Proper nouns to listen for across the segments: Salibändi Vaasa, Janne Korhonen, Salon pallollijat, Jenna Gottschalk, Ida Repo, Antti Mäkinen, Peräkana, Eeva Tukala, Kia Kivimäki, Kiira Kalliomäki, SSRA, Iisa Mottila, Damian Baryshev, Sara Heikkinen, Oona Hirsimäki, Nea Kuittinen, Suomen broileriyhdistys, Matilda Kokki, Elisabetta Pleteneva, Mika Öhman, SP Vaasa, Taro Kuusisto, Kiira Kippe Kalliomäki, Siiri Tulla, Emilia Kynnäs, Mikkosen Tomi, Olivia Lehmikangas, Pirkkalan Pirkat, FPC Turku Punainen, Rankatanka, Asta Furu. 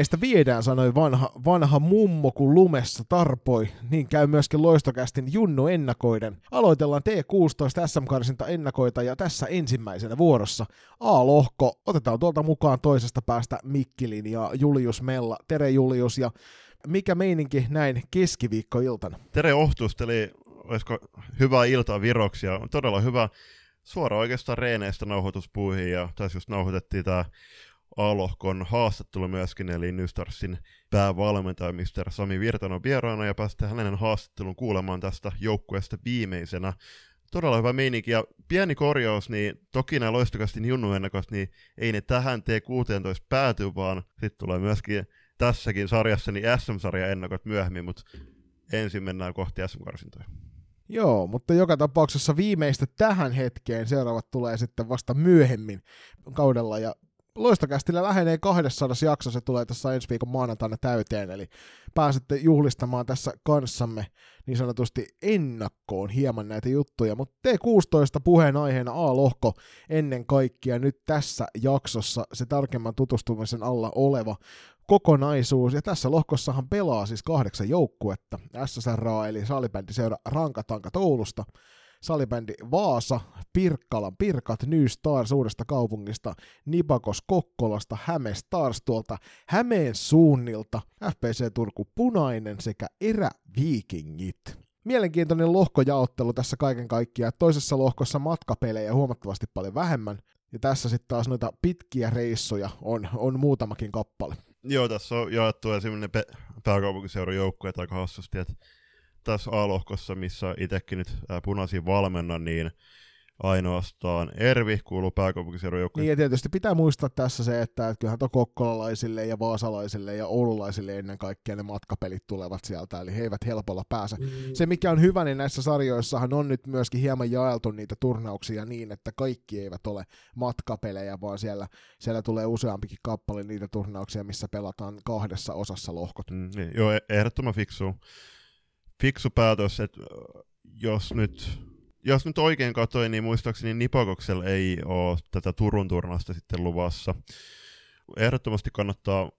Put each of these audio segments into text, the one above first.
meistä viedään, sanoi vanha mummo, kun lumessa tarpoi. Niin käy myöskin LoistoCastin Junnu ennakoiden. Aloitellaan T16 SM-karsinta ennakoita ja tässä ensimmäisenä vuorossa A-lohko. Otetaan tuolta mukaan toisesta päästä Mikkelin ja Julius Mella. Tere Julius, ja mikä meininki näin keskiviikkoiltana? Tere ohtusteli, olisiko hyvää iltaa viroksia. On todella hyvä, suoraan oikeastaan reeneistä nauhoituspuihin, ja tässä just nauhoitettiin tämä A-lohkon haastattelu myöskin, eli Nystarsin päävalmentaja Mr. Sami Virtanen on vieraana, ja päästään hänen haastattelun kuulemaan tästä joukkueesta viimeisenä. Todella hyvä meininki, ja pieni korjaus, niin toki nämä LoistoCastin junnuennakosta, niin ei ne tähän T16 pääty, vaan sitten tulee myöskin tässäkin sarjassa niin SM-sarja ennakot myöhemmin, mutta ensin mennään kohti SM-karsintoja. Joo, mutta joka tapauksessa viimeistä tähän hetkeen, seuraavat tulee sitten vasta myöhemmin kaudella, ja LoistoCastilla lähenee 200 jakso, se tulee tässä ensi viikon maanantaina täyteen, eli pääsette juhlistamaan tässä kanssamme niin sanotusti ennakkoon hieman näitä juttuja, mutta T16 puheenaiheena A-lohko ennen kaikkea nyt tässä jaksossa se tarkemman tutustumisen alla oleva kokonaisuus, ja tässä lohkossahan pelaa siis 8 joukkuetta, SSRA eli salibändiseura Rankatanka Oulusta, Salibändi Vaasa, Pirkkalan Pirkat, Nystars uudesta kaupungista, Nibacos Kokkolasta, Häme Stars tuolta Hämeen suunnilta, FPC Turku Punainen sekä Erä Viikingit. Mielenkiintoinen lohkojaottelu tässä kaiken kaikkiaan. Toisessa lohkossa matkapelejä huomattavasti paljon vähemmän, ja tässä sitten taas noita pitkiä reissuja on muutamakin kappale. Joo, tässä on jaettu esimerkiksi pääkaupunkiseudun joukkueet aika hassusti, että tässä A-lohkossa, missä itsekin nyt punaisin valmenna, niin ainoastaan Ervi kuuluu pääkaupunkiseudun joukkueeseen. Niin, ja tietysti pitää muistaa tässä se, että kyllähän tuo kokkolalaisille ja vaasalaisille ja oululaisille ennen kaikkea ne matkapelit tulevat sieltä, eli he eivät helpolla pääse. Se, mikä on hyvä, niin näissä sarjoissahan on nyt myöskin hieman jaeltu niitä turnauksia niin, että kaikki eivät ole matkapelejä, vaan siellä tulee useampikin kappale niitä turnauksia, missä pelataan 2 osassa lohkot. Niin, joo, ehdottoman fiksu päätös, että jos nyt oikein katsoin, niin muistaakseni Nibacoksella ei ole tätä Turun turnausta sitten luvassa. Ehdottomasti kannattaa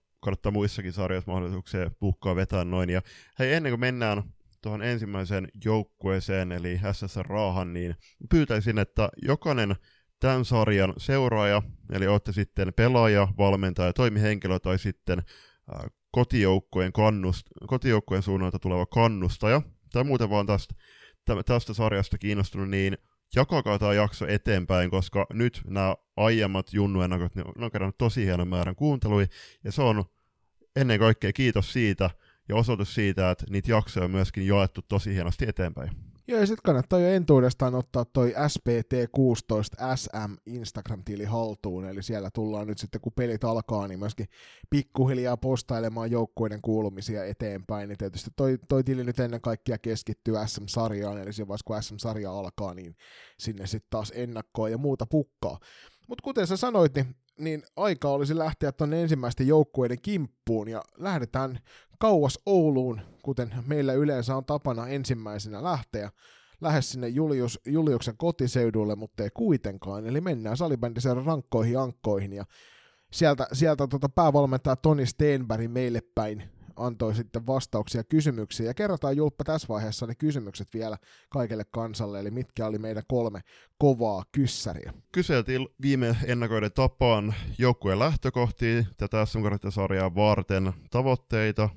muissakin sarjoissa mahdollisuuksia puhkaa vetää noin. Ja hei, ennen kuin mennään tuohon ensimmäiseen joukkueeseen, eli SSRAhan, niin pyytäisin, että jokainen tämän sarjan seuraaja, eli olette sitten pelaaja, valmentaja, toimihenkilö tai sitten kotijoukkojen suunnalta tuleva kannustaja, tai muuten vaan tästä sarjasta kiinnostunut, niin jakakaa tämä jakso eteenpäin, koska nyt nämä aiemmat junnuennakot, ne on kerännyt tosi hienon määrän kuuntelui, ja se on ennen kaikkea kiitos siitä, ja osoitus siitä, että niitä jaksoja on myöskin jaettu tosi hienosti eteenpäin. Joo, ja sitten kannattaa jo entuudestaan ottaa toi SPT16 SM Instagram-tili haltuun, eli siellä tullaan nyt sitten, kun pelit alkaa, niin myöskin pikkuhiljaa postailemaan joukkueiden kuulumisia eteenpäin, niin tietysti toi tili nyt ennen kaikkea keskittyy SM-sarjaan, eli siinä vaiheessa, kun SM-sarja alkaa, niin sinne sitten taas ennakkoa ja muuta pukkaa. Mutta kuten sä sanoit, niin aika olisi lähteä tuonne ensimmäisten joukkueiden kimppuun, ja lähdetään kauas Ouluun, kuten meillä yleensä on tapana ensimmäisenä lähteä. Lähes sinne Juliuksen kotiseudulle, mutta ei kuitenkaan, eli mennään salibändiseuran rankkoihin ankkoihin, ja sieltä päävalmentaja Toni Stenberg meille päin antoi sitten vastauksia kysymyksiin, ja kerrotaan Julppa tässä vaiheessa ne kysymykset vielä kaikelle kansalle, eli mitkä oli meidän 3 kovaa kyssäriä. Kyseltiin viime ennakoiden tapaan joukkueen lähtökohtiin tätä SM-karsintasarjaa varten, tavoitteita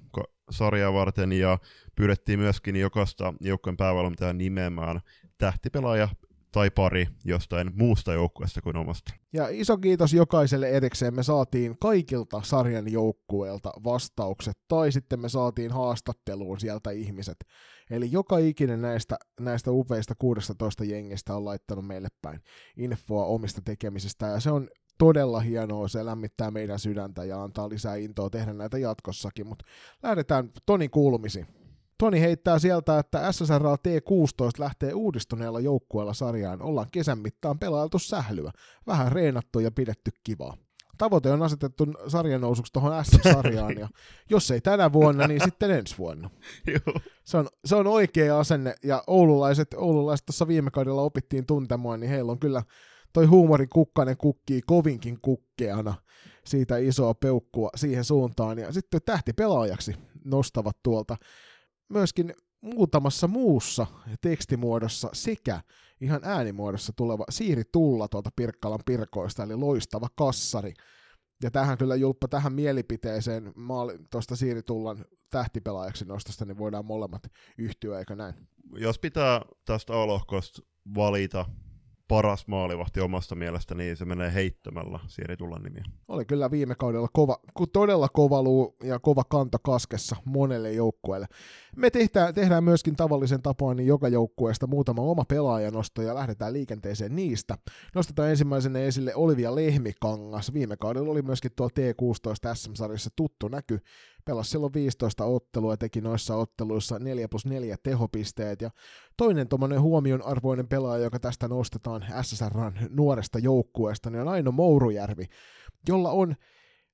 sarjaa varten, ja pyydettiin myöskin jokaista joukkueen päävalmentajan nimeämään tähtipelaaja tai pari jostain muusta joukkueesta kuin omasta. Ja iso kiitos jokaiselle erikseen. Me saatiin kaikilta sarjan joukkueelta vastaukset, tai sitten me saatiin haastatteluun sieltä ihmiset. Eli joka ikinen näistä upeista 16 jengistä on laittanut meille päin infoa omista tekemisistä, ja se on todella hienoa, se lämmittää meidän sydäntä ja antaa lisää intoa tehdä näitä jatkossakin, mutta lähdetään Tonin kuulumisiin. Toni heittää sieltä, että SSRA T16 lähtee uudistuneella joukkueella sarjaan. Ollaan kesän mittaan pelailtu sählyä, vähän reenattu ja pidetty kivaa. Tavoite on asetettu sarjanousuksi tuohon S-sarjaan, ja jos ei tänä vuonna, niin sitten ensi vuonna. Se on oikea asenne, ja oululaiset tuossa viime kaudella opittiin tuntemaan, niin heillä on kyllä toi huumorin kukkainen kukkii kovinkin kukkeana, siitä isoa peukkua siihen suuntaan, ja sitten tähtipelaajaksi nostavat tuolta myöskin muutamassa muussa tekstimuodossa sekä ihan äänimuodossa tuleva Siiri Tulla tuolta Pirkkalan Pirkoista, eli loistava kassari. Ja tähän kyllä, Julppa, tähän mielipiteeseen tuosta Siiri Tullan tähtipelaajaksi nostosta, niin voidaan molemmat yhtyä, eikö näin? Jos pitää tästä A-lohkosta valita paras maalivahti omasta mielestä, niin se menee heittämällä Siiri Tullan nimiä. Oli kyllä viime kaudella kova, todella kova luu ja kova kanta kaskessa monelle joukkueelle. Me tehdään myöskin tavallisen tapaan niin joka joukkueesta muutama oma pelaajanosto ja lähdetään liikenteeseen niistä. Nostetaan ensimmäisenä esille Olivia Lehmikangas. Viime kaudella oli myöskin tuo T16 SM-sarjassa tuttu näky. Pelasi silloin 15 ottelua ja teki noissa otteluissa 4+4 tehopisteet. Ja toinen tuommoinen huomionarvoinen pelaaja, joka tästä nostetaan SSRAn nuoresta joukkueesta, niin on Aino Mourujärvi, jolla on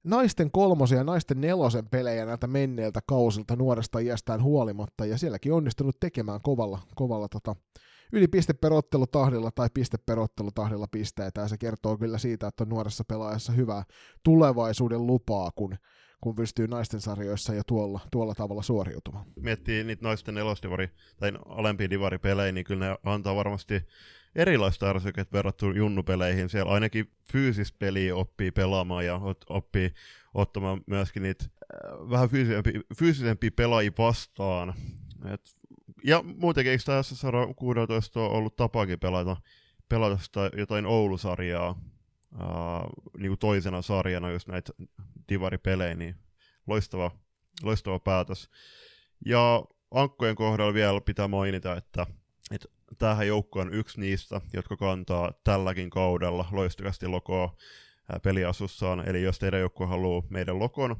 naisten kolmosen ja naisten nelosen pelejä näiltä menneiltä kausilta nuoresta iästään huolimatta, ja sielläkin onnistunut tekemään kovalla yli pisteperottelutahdilla tai pisteperottelutahdilla pisteitä, ja se kertoo kyllä siitä, että on nuoressa pelaajassa hyvää tulevaisuuden lupaa, kun pystyy naisten sarjoissa jo tuolla tavalla suoriutumaan. Miettii niitä naisten nelosdivari tai alempia divaripelejä, niin kyllä ne antaa varmasti erilaista ärsykettä verrattuna junnupeleihin. Siellä ainakin fyysistä peliä oppii pelaamaan ja oppii ottamaan myöskin niitä vähän fyysisempiä pelaajia vastaan. Ja muutenkin, eikö tässä 116 on ollut tapaakin pelata sitä jotain Oulu-sarjaa niin kuin toisena sarjana, jos näitä divaripelejä, niin loistava päätös. Ja ankkojen kohdalla vielä pitää mainita, että tämähän joukko on yksi niistä, jotka kantaa tälläkin kaudella loistokasti logoa peliasussaan. Eli jos teidän joukko haluaa meidän logon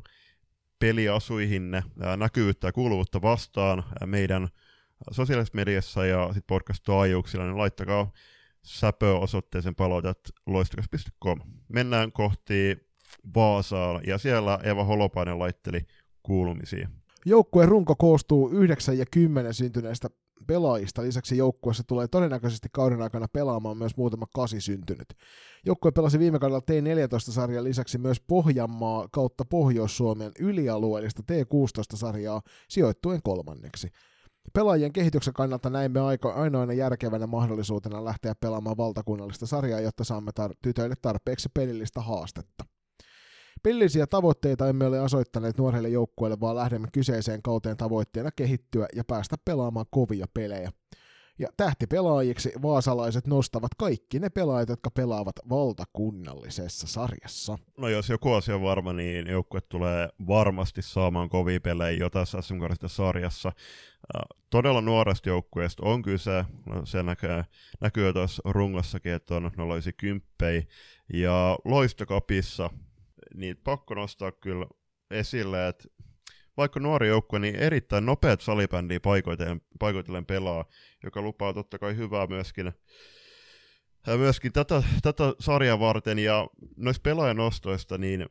peliasuihinne näkyvyyttä ja kuuluvuutta vastaan meidän sosiaalisessa mediassa ja sitten podcast-taajuuksilla, niin laittakaa säpöosoitteeseen palautet loistokas.com. Mennään kohti Vaasaa, ja siellä Eva Holopainen laitteli kuulumisia. Joukkueen runko koostuu 9 ja 10 syntyneistä pelaajista. Lisäksi joukkueessa tulee todennäköisesti kauden aikana pelaamaan myös muutama 8 syntynyt. Joukkue pelasi viime kaudella T14-sarjan lisäksi myös Pohjanmaa kautta Pohjois-Suomen ylialueellista T16-sarjaa sijoittuen 3. Pelaajien kehityksen kannalta näimme ainoana järkevänä mahdollisuutena lähteä pelaamaan valtakunnallista sarjaa, jotta saamme tytöille tarpeeksi pelillistä haastetta. Pelillisiä tavoitteita emme ole asoittaneet nuorille joukkueille, vaan lähdemme kyseiseen kauteen tavoitteena kehittyä ja päästä pelaamaan kovia pelejä. Ja tähtipelaajiksi vaasalaiset nostavat kaikki ne pelaajat, jotka pelaavat valtakunnallisessa sarjassa. No jos joku asia on varma, niin joukkue tulee varmasti saamaan kovia pelejä jo tässä SM-karsintasarjassa. Todella nuoresta joukkueesta on kyse. Se näkyy tuossa rungossakin, että on 0,90. Ja loistokapissa niitä pakko nostaa kyllä esille, että vaikka nuori joukkue, niin erittäin nopeat salibändiä paikoitellen pelaa, joka lupaa totta kai hyvää myöskin tätä sarjaa varten. Ja noista pelaajanostoista, niin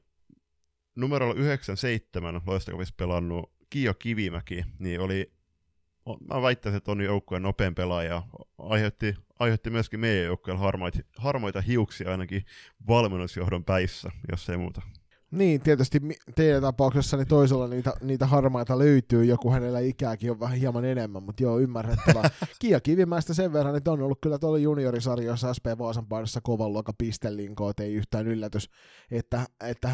numerolla 97 loistokapissa pelannut Kia Kivimäki, niin oli, mä väittäisin, että on joukkueen nopein pelaaja. Aiheutti myöskin meidän joukkueella harmaita hiuksia ainakin valmennusjohdon päissä, jos ei muuta. Niin, tietysti teidän tapauksessani toisella niitä harmaita löytyy, joku hänellä ikääkin on vähän hieman enemmän, mutta joo, ymmärrettävää. Kia Kivimäistä sen verran, että on ollut kyllä tuolla juniorisarjoissa SP Vaasan paidassa kovan luokan pistelinkoa, ei yhtään yllätys, että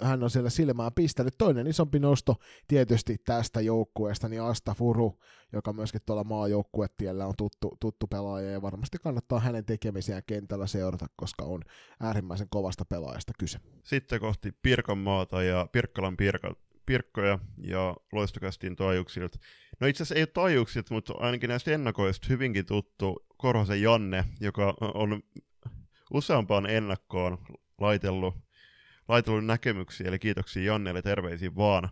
hän on siellä silmään pistänyt. Toinen isompi nosto tietysti tästä joukkueesta, niin Asta Furu, joka myöskin tuolla maajoukkuetiellä on tuttu pelaaja, ja varmasti kannattaa hänen tekemisiään kentällä seurata, koska on äärimmäisen kovasta pelaajasta kyse. Sitten kohti Pirkanmaata ja Pirkkalan Pirkkoja ja loistokästin taajuuksilta. No itse asiassa ei ole taajuuksilta, mutta ainakin näistä ennakoista hyvinkin tuttu Korhosen Janne, joka on useampaan ennakkoon laitellut näkemyksiä, eli kiitoksia Jannelle, terveisiin vaan.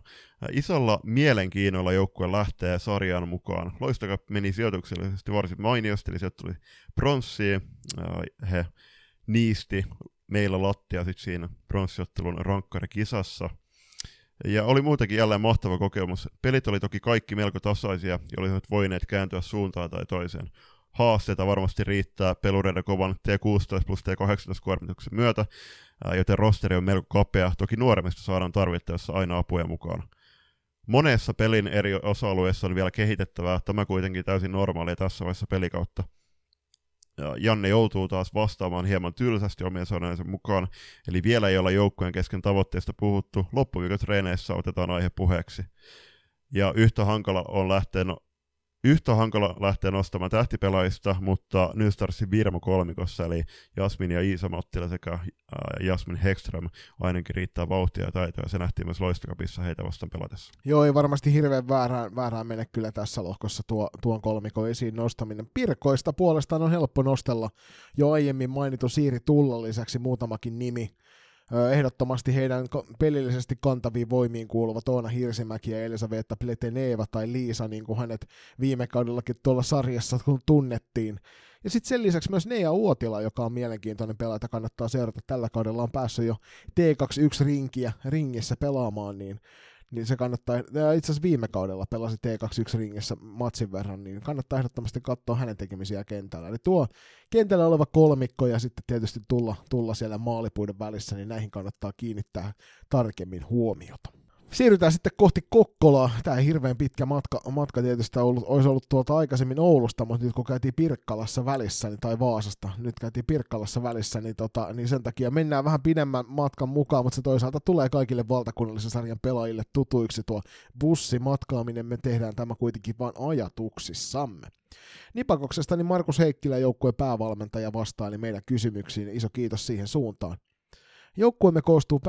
Isolla mielenkiinnolla joukkue lähtee sarjaan mukaan. Loistocup meni sijoituksellisesti varsin mainiosti, eli sieltä tuli pronssia, he niisti meillä lattia sitten siinä pronssiottelun rankkarikisassa. Ja oli muutenkin jälleen mahtava kokemus. Pelit oli toki kaikki melko tasaisia, ja olisivat voineet kääntyä suuntaan tai toiseen. haasteita varmasti riittää pelureiden kovan T16 plus T18 kuormituksen myötä, joten rosteri on melko kapea. Toki nuoremmista saadaan tarvittaessa aina apuja mukaan. Monessa pelin eri osa-alueessa on vielä kehitettävää, tämä kuitenkin täysin normaalia tässä vaiheessa pelikautta. Janne joutuu taas vastaamaan hieman tylsästi omien sanojensa mukaan, eli vielä ei olla joukkueen kesken tavoitteesta puhuttu, loppuviikon treeneissä otetaan aihe puheeksi. Ja yhtä hankala lähtee nostamaan tähtipelaajista, mutta Nystarsin Virmo kolmikossa, eli Jasmin ja Iisa Mottila sekä Jasmin Hegström ainakin riittää vauhtia ja taitoja, se nähtiin myös LoistoCupissa heitä vastaan pelatessa. Joo, ei varmasti hirveän väärään mene kyllä tässä lohkossa tuon kolmikon esiin nostaminen. Pirkoista puolestaan on helppo nostella jo aiemmin mainitun Siiri Tullan lisäksi muutamakin nimi. Ehdottomasti heidän pelillisesti kantaviin voimiin kuuluvat Oona Hirsimäki ja Elisabetta Pleteneva tai Liisa, niin kuin hänet viime kaudellakin tuolla sarjassa kun tunnettiin. Ja sitten sen lisäksi myös Nea Uotila, joka on mielenkiintoinen pelaaja, kannattaa seurata. Tällä kaudella on päässyt jo T21-ringissä pelaamaan, niin se kannattaa, itse asiassa viime kaudella pelasi T21-ringissä matsin verran, niin kannattaa ehdottomasti katsoa hänen tekemisiä kentällä. Eli tuo kentällä oleva kolmikko ja sitten tietysti tulla siellä maalipuiden välissä, niin näihin kannattaa kiinnittää tarkemmin huomiota. Siirrytään sitten kohti Kokkolaa. Tämä hirveän pitkä matka tietysti olisi ollut tuolta aikaisemmin Oulusta, mutta nyt kun käytiin Pirkkalassa välissä, tai Vaasasta, niin sen takia mennään vähän pidemmän matkan mukaan, mutta se toisaalta tulee kaikille valtakunnallisen sarjan pelaajille tutuiksi tuo bussimatkaaminen. Me tehdään tämä kuitenkin vain ajatuksissamme. Nibacoksesta niin Markus Heikkilä, joukkueen päävalmentaja, vastaili meidän kysymyksiin. Iso kiitos siihen suuntaan. Joukkueemme koostuu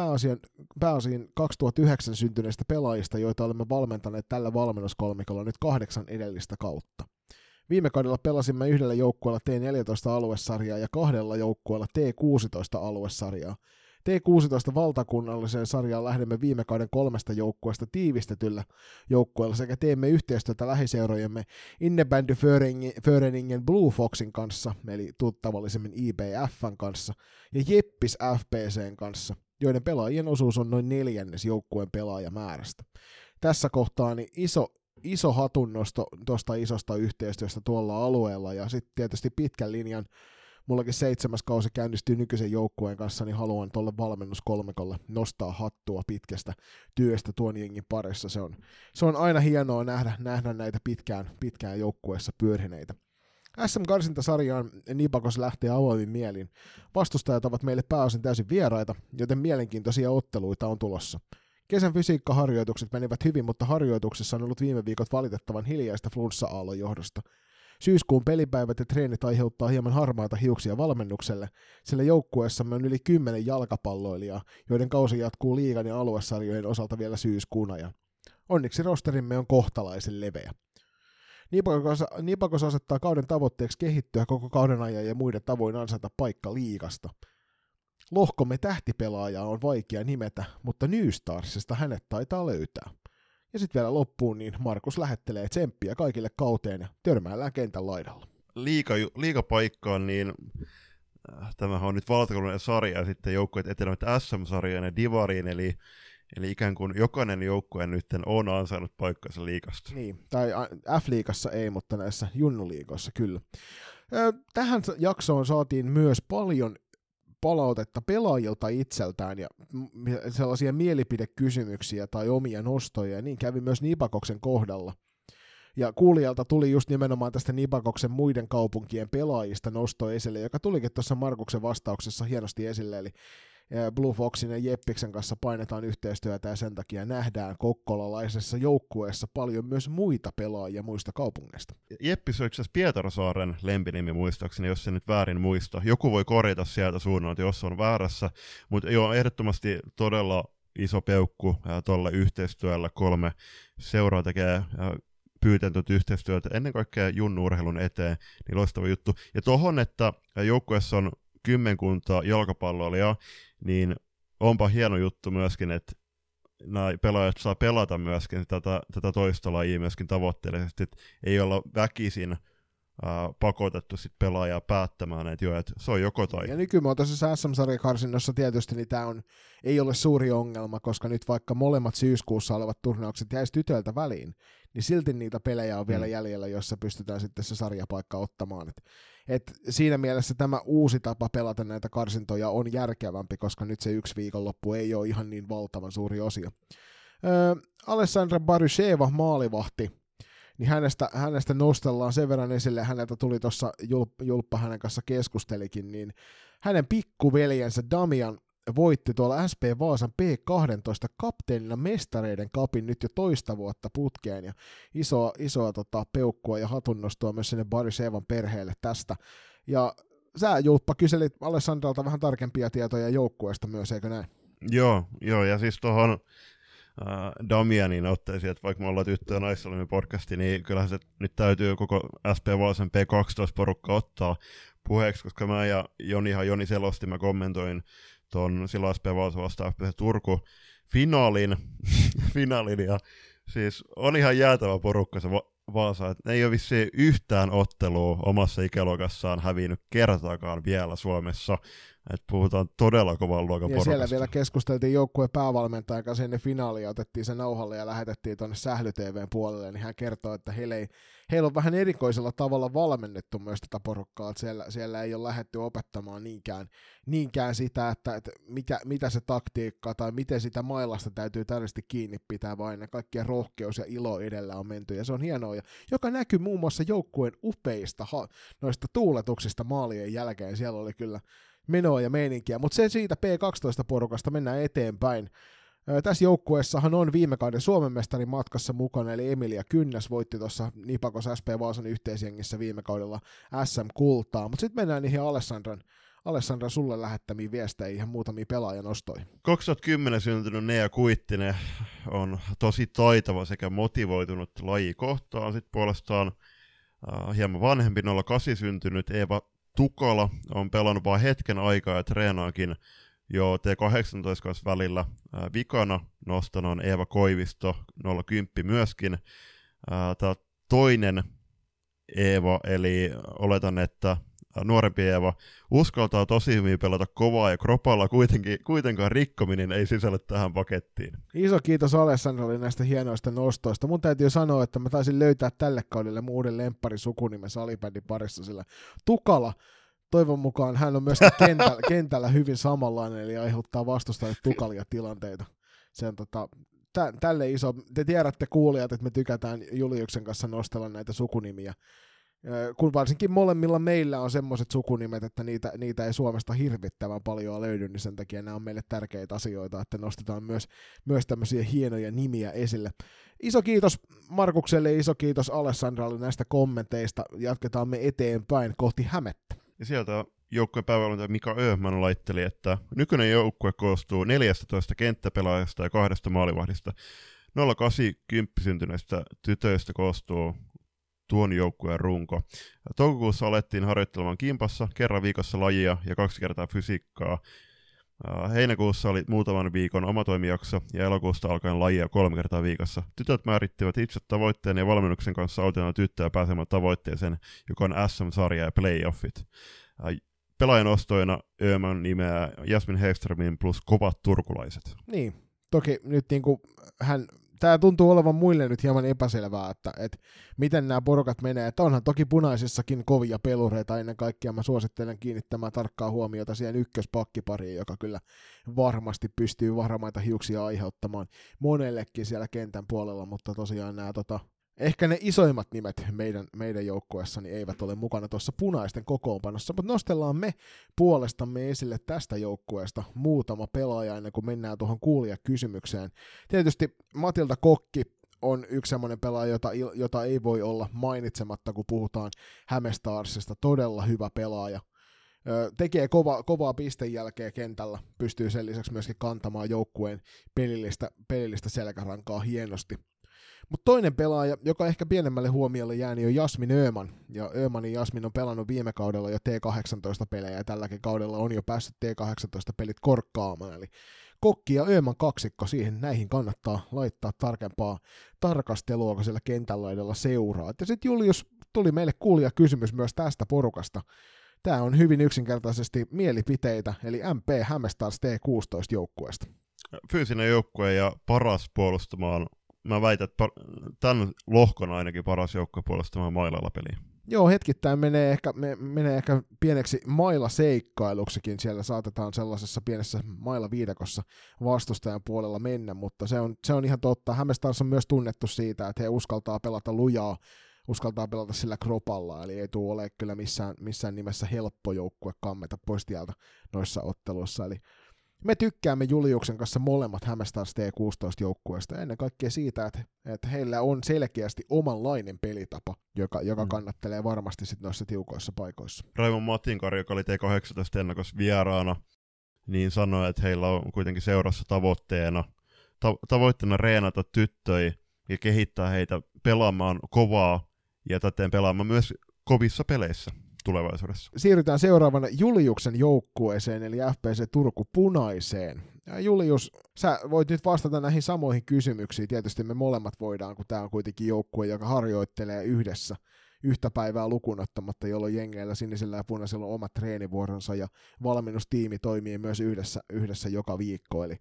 pääasiin 2009 syntyneistä pelaajista, joita olemme valmentaneet tällä valmennuskolmikolla nyt 8 edellistä kautta. Viime kaudella pelasimme yhdellä joukkueella T14-aluesarjaa ja 2 joukkueella T16-aluesarjaa. T16-valtakunnalliseen sarjaan lähdemme viime kauden 3 joukkueesta tiivistetyllä joukkueella sekä teemme yhteistyötä lähiseurojemme Innebändy Föreningen Blue Foxin kanssa, eli tuttavallisemmin IBF:n kanssa, ja Jeppis FPC:n kanssa, joiden pelaajien osuus on noin 1/4 joukkueen pelaajamäärästä. Tässä kohtaa niin iso hatunnosto tuosta isosta yhteistyöstä tuolla alueella, ja sitten tietysti pitkän linjan mullakin 7. kausi käynnistyy nykyisen joukkueen kanssa, niin haluan tuolle valmennuskolmikolle nostaa hattua pitkästä työstä tuon jengin parissa. Se on aina hienoa nähdä näitä pitkään joukkueessa pyörineitä. SM-karsintasarjaan Nibacos lähtee avoimin mielin. Vastustajat ovat meille pääosin täysin vieraita, joten mielenkiintoisia otteluita on tulossa. Kesän fysiikkaharjoitukset menivät hyvin, mutta harjoituksessa on ollut viime viikot valitettavan hiljaista flunssa-aallon johdosta. Syyskuun pelipäivät ja treenit aiheuttaa hieman harmaita hiuksia valmennukselle, sillä joukkueessamme on yli 10 jalkapalloilijaa, joiden kausi jatkuu liigan ja aluesarjojen osalta vielä syyskuun ajan. Onneksi rosterimme on kohtalaisen leveä. Nibacos asettaa kauden tavoitteeksi kehittyä koko kauden ajan ja muiden tavoin ansaita paikka liigasta. Lohkomme tähtipelaajaa on vaikea nimetä, mutta Nystarsista hänet taitaa löytää. Ja sitten vielä loppuun, niin Markus lähettelee tsemppiä kaikille kauteen ja törmäillään kentän laidalla. Liigapaikkaan, niin tämähän on nyt valtakunnallinen sarja ja sitten joukkueet etenevät SM-sarjaan ja divariin, eli ikään kuin jokainen joukkue nyt on ansainnut paikkansa liigasta. Niin, tai F-liigassa ei, mutta näissä junnuliigoissa kyllä. Tähän jaksoon saatiin myös paljon palautetta pelaajilta itseltään ja sellaisia mielipidekysymyksiä tai omia nostoja, niin kävi myös Nibacoksen kohdalla. Ja kuulijalta tuli just nimenomaan tästä Nibacoksen muiden kaupunkien pelaajista nosto esille, joka tulikin tuossa Markuksen vastauksessa hienosti esille, eli Blue Foxin ja Jeppiksen kanssa painetaan yhteistyötä ja sen takia nähdään kokkolalaisessa joukkueessa paljon myös muita pelaajia muista kaupungeista. Jeppis on itse asiassa Pietarsaaren lempinimi muistaakseni, jos se nyt väärin muista. Joku voi korjata sieltä suunnan, jos on väärässä, mutta joo, ehdottomasti todella iso peukku tuolla yhteistyöllä. 3 seuraa tekee pyytäntöt yhteistyötä ennen kaikkea junnu-urheilun eteen, niin loistava juttu. Ja tohon, että joukkueessa on 10 jalkapalloilijaa, niin onpa hieno juttu myöskin, että nämä pelaajat saa pelata myöskin tätä toista lajia myöskin tavoitteellisesti, että ei olla väkisin pakotettu sit pelaajaa päättämään, että joo, että se on joko tai. Ja nykymuotoisessa SM-sarjakarsinnossa tietysti niin tämä ei ole suuri ongelma, koska nyt vaikka molemmat syyskuussa olevat turnaukset jäisi tytöiltä väliin, niin silti niitä pelejä on vielä jäljellä, jossa pystytään sitten se sarjapaikka ottamaan. Et siinä mielessä tämä uusi tapa pelata näitä karsintoja on järkevämpi, koska nyt se yksi viikonloppu ei ole ihan niin valtavan suuri osio. Alessandra Barysheva, maalivahti, niin hänestä nostellaan sen verran esille, häneltä tuli tuossa, Julppa hänen kanssa keskustelikin, niin hänen pikkuveljensä Damian voitti tuolla SP Vaasan P12 kapteenina mestareiden kapin nyt jo toista vuotta putkeen, ja isoa peukkua ja hatunnostoa myös sinne Baryshevan perheelle tästä. Ja sä, Julppa, kyselit Alessandralta vähän tarkempia tietoja joukkueesta myös, eikö näin? Joo, ja siis tuohon Damianin otteisiin, että vaikka me ollaan tyttö- ja naissalmi podcasti, niin kyllähän se nyt täytyy koko SP Vaasan P12-porukka ottaa puheeksi, koska mä ja Joni selosti, mä kommentoin tuon silloin SP Vaasa vastaan FPC Turku finaalin, ja siis on ihan jäätävä porukka se Vaasa, että ei ole vissiin yhtään ottelua omassa ikäluokassaan hävinnyt kertaakaan vielä Suomessa, että puhutaan todella kovan luokan porukasta. Ja siellä vielä keskusteltiin joukkueen päävalmentajan kanssa ennen finaalia, otettiin se nauhalle ja lähetettiin tuonne Sähly-TVn puolelle, niin hän kertoo, että heillä on vähän erikoisella tavalla valmennettu myös tätä porukkaa, että siellä ei ole lähdetty opettamaan niinkään sitä, että mitä se taktiikka tai miten sitä mailasta täytyy täydellisesti kiinni pitää, vaan kaikkien rohkeus ja ilo edellä on menty, ja se on hienoa, joka näkyy muun muassa joukkueen upeista noista tuuletuksista maalien jälkeen, siellä oli kyllä menoa ja meininkiä, mutta se siitä P12-porukasta mennään eteenpäin. Tässä joukkueessahan on viime kauden Suomen mestarin matkassa mukana, eli Emilia Kynnäs voitti tuossa Nibacos SP Vaasan yhteisjengissä viime kaudella SM-kultaa, mutta sitten mennään niihin Alessandra sulle lähettämiin viesteihin ja muutamia pelaajan ostoihin. 2010 syntynyt Nea Kuittinen on tosi taitava sekä motivoitunut laji kohtaan. Sitten puolestaan hieman vanhempi 08 syntynyt Eeva Tukala on pelannut vain hetken aikaa ja treenaakin jo T18 kanssa välillä vikana. Nostana on Eeva Koivisto 010 myöskin. Tämä toinen Eeva, eli oletan, että nuorempi Eeva uskaltaa tosi hyvin pelata kovaa ja kropalla, kuitenkaan rikkominen ei sisällä tähän pakettiin. Iso kiitos Alessandralle näistä hienoista nostoista. Mun täytyy sanoa, että mä taisin löytää tälle kaudelle mun uuden lempparisukunimen salibändin parissa, sillä Tukala, toivon mukaan hän on myöskin kentällä hyvin samanlainen, eli aiheuttaa vastustajalle tukalia tilanteita. Sen tälle iso, te tiedätte kuulijat, että me tykätään Juliuksen kanssa nostella näitä sukunimiä, kun varsinkin molemmilla meillä on semmoiset sukunimet, että niitä ei Suomesta hirvittävän paljon löydy, niin sen takia nämä on meille tärkeitä asioita, että nostetaan myös tämmöisiä hienoja nimiä esille. Iso kiitos Markukselle, iso kiitos Alessandralle näistä kommenteista. Jatketaan me eteenpäin kohti Hämettä. Ja sieltä joukkueen päävalmentaja Mika Öhman laitteli, että nykyinen joukkue koostuu 14 kenttäpelaajasta ja 2 maalivahdista. 0-8-10 syntyneistä tytöistä koostuu tuon joukkueen runko. Toukokuussa alettiin harjoittelemaan kimpassa, kerran viikossa lajia ja 2 kertaa fysiikkaa. Heinäkuussa oli muutaman viikon omatoimijakso ja elokuusta alkaen lajia 3 kertaa viikossa. Tytöt määrittivät itse tavoitteen ja valmennuksen kanssa autetaan tyttöä pääsemään tavoitteeseen, joka on SM-sarja ja playoffit. Pelaajan ostoina Öhman nimeää Jasmin Hegströmin plus kovat turkulaiset. Niin, toki nyt niinku hän... Tämä tuntuu olevan muille nyt hieman epäselvää, että miten nämä porukat menee. Että onhan toki punaisissakin kovia pelureita ennen kaikkea. Mä suosittelen kiinnittämään tarkkaa huomiota siihen ykköspakkipariin, joka kyllä varmasti pystyy varmaita hiuksia aiheuttamaan monellekin siellä kentän puolella. Mutta tosiaan nämä, ehkä ne isoimmat nimet meidän joukkueessani eivät ole mukana tuossa punaisten kokoonpanossa. Mutta nostellaan me puolestamme esille tästä joukkueesta muutama pelaaja ennen kuin mennään tuohon kuulijakysymykseen. Tietysti Matilda Kokki on yksi semmoinen pelaaja, jota ei voi olla mainitsematta, kun puhutaan Häme Starsista. Todella hyvä pelaaja. Tekee kovaa pistejälkeä kentällä. Pystyy sen lisäksi myöskin kantamaan joukkueen pelillistä selkärankaa hienosti. Mutta toinen pelaaja, joka ehkä pienemmälle huomiolle jääni, on Jasmin Öhman. Ja Öhmanin Jasmin on pelannut viime kaudella jo T18-pelejä, ja tälläkin kaudella on jo päässyt T18-pelit korkkaamaan. Eli Kokki ja Öhman kaksikko, näihin kannattaa laittaa tarkempaa tarkastelua, kun siellä kentällä edellä seuraa. Ja sitten Julius tuli meille kuulija kysymys myös tästä porukasta. Tämä on hyvin yksinkertaisesti mielipiteitä, eli MP Häme Stars T16 joukkueesta. Fyysinen joukkue ja paras puolustamaan, mä väitän, että tämän lohkon ainakin paras joukkue puolustamaan mailalla peliä. Joo, hetkittäin menee ehkä pieneksi mailaseikkailuksikin, siellä saatetaan sellaisessa pienessä mailaviidakossa vastustajan puolella mennä, mutta se on ihan totta. Häme Stars on myös tunnettu siitä, että he uskaltaa pelata lujaa, uskaltaa pelata sillä kropalla, eli ei tule ole kyllä missään nimessä helppo joukkue kammeta pois tieltä noissa otteluissa, eli me tykkäämme Juliuksen kanssa molemmat Häme Stars T16-joukkueesta ja ennen kaikkea siitä, että heillä on selkeästi omanlainen pelitapa, joka kannattelee varmasti sit noissa tiukoissa paikoissa. Raimon Matinkari, joka oli T18-ennakossa vieraana, niin sanoi, että heillä on kuitenkin seurassa tavoitteena reenata tyttöjä ja kehittää heitä pelaamaan kovaa ja täten pelaamaan myös kovissa peleissä. Siirrytään seuraavana Juliuksen joukkueeseen, eli FPC Turku Punaiseen. Ja Julius, sä voit nyt vastata näihin samoihin kysymyksiin. Tietysti me molemmat voidaan, kun tää on kuitenkin joukkue, joka harjoittelee yhdessä yhtä päivää lukuun ottamatta, jolloin jengeillä sinisellä ja punaisella on omat treenivuoronsa ja valmennustiimi toimii myös yhdessä joka viikko. Eli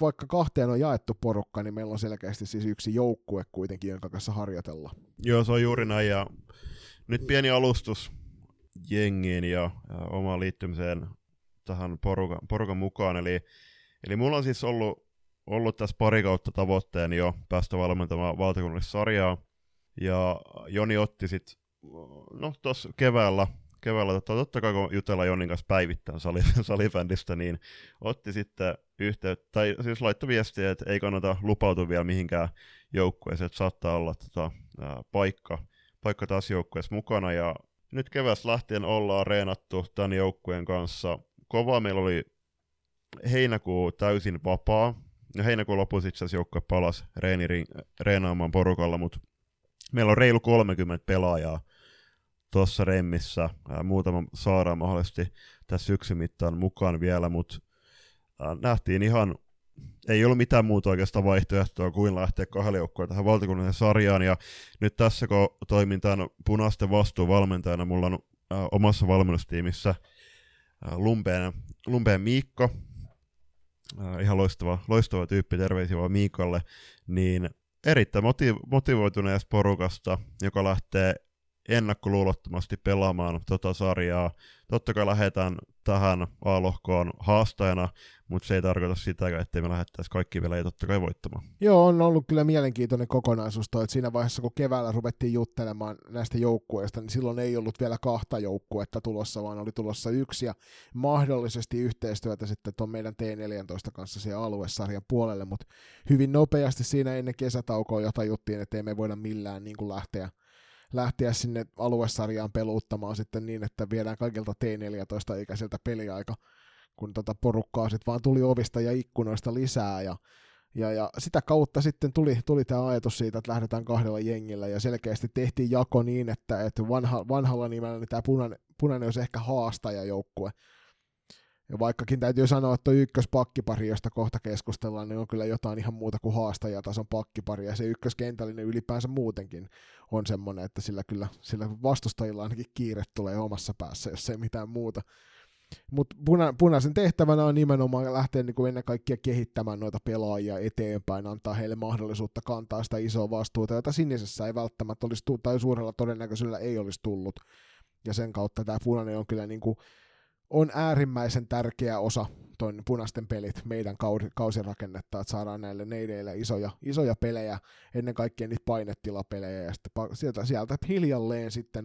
vaikka kahteen on jaettu porukka, niin meillä on selkeästi siis yksi joukkue kuitenkin, jonka kanssa harjoitellaan. Joo, se on juuri näin. Ja nyt pieni alustus jengiin ja omaan liittymiseen tähän porukan mukaan. Eli mulla on siis ollut tässä pari kautta tavoitteen jo päästä valmentamaan valtakunnallista sarjaa. Ja Joni otti sitten, tuossa keväällä totta kai kun jutellaan Jonin kanssa päivittäin salibändistä, niin otti sitten yhteyttä, tai siis laittoi viestiä, että ei kannata lupautua vielä mihinkään joukkueeseen, että saattaa olla paikka taas joukkueessa mukana. Ja nyt kevästä lähtien ollaan reenattu tämän joukkueen kanssa kovaa. Meillä oli heinäkuu täysin vapaa. Ja heinäkuun lopussa itse asiassa joukkue palasi reenaamaan porukalla, mutta meillä on reilu 30 pelaajaa tuossa remmissä. Muutama saadaan mahdollisesti tässä syksyn mittaan mukaan vielä, mutta nähtiin ihan, ei ollut mitään muuta oikeastaan vaihtoehtoa kuin lähteä kahdelle joukkueelle tähän valtakunnalliseen sarjaan. Ja nyt tässä, kun toimin tämän punaisten vastuuvalmentajana, mulla on omassa valmennustiimissä Lumpeen Miikka, ihan loistava tyyppi, terveisiä vaan Miikalle, niin erittäin motivoituneesta porukasta, joka lähtee ennakkoluulottomasti pelaamaan tota sarjaa. Totta kai lähdetään tähän A-lohkoon haastajana, mutta se ei tarkoita sitä, ettei me lähdettäisi kaikki vielä totta kai voittamaan. Joo, on ollut kyllä mielenkiintoinen kokonaisuus toi, että siinä vaiheessa kun keväällä ruvettiin juttelemaan näistä joukkueista, niin silloin ei ollut vielä kahta joukkuetta tulossa, vaan oli tulossa yksi ja mahdollisesti yhteistyötä sitten tuon meidän T14 kanssa siihen aluesarjan puolelle, mutta hyvin nopeasti siinä ennen kesätaukoa jo tajuttiin, että ei me voida millään niin kuin lähteä sinne aluesarjaan peluuttamaan sitten niin, että viedään kaikilta T14-ikäisiltä peliaika, kun tota porukkaa sitten vaan tuli ovista ja ikkunoista lisää, ja sitä kautta sitten tuli tämä ajatus siitä, että lähdetään kahdella jengillä, ja selkeästi tehtiin jako niin, että vanhalla nimellä niin tämä punainen olisi ehkä haastajajoukkue, ja vaikkakin täytyy sanoa, että ykköspakkipari, josta kohta keskustellaan, niin on kyllä jotain ihan muuta kuin haastajatason pakkipari, ja se ykköskentällinen ylipäänsä muutenkin on semmoinen, että sillä vastustajilla ainakin kiire tulee omassa päässä, jos ei mitään muuta. Mutta punaisen tehtävänä on nimenomaan lähteä niin kuin ennen kaikkea kehittämään noita pelaajia eteenpäin, antaa heille mahdollisuutta kantaa sitä isoa vastuuta, jota sinisessä ei välttämättä olisi tullut, tai suurella todennäköisyydellä ei olisi tullut, ja sen kautta tämä punainen on kyllä niin kuin on äärimmäisen tärkeä osa tuon punaisten pelit meidän kausirakennetta, että saadaan näille neideille isoja pelejä, ennen kaikkea niitä painetilapelejä, ja sitten sieltä hiljalleen sitten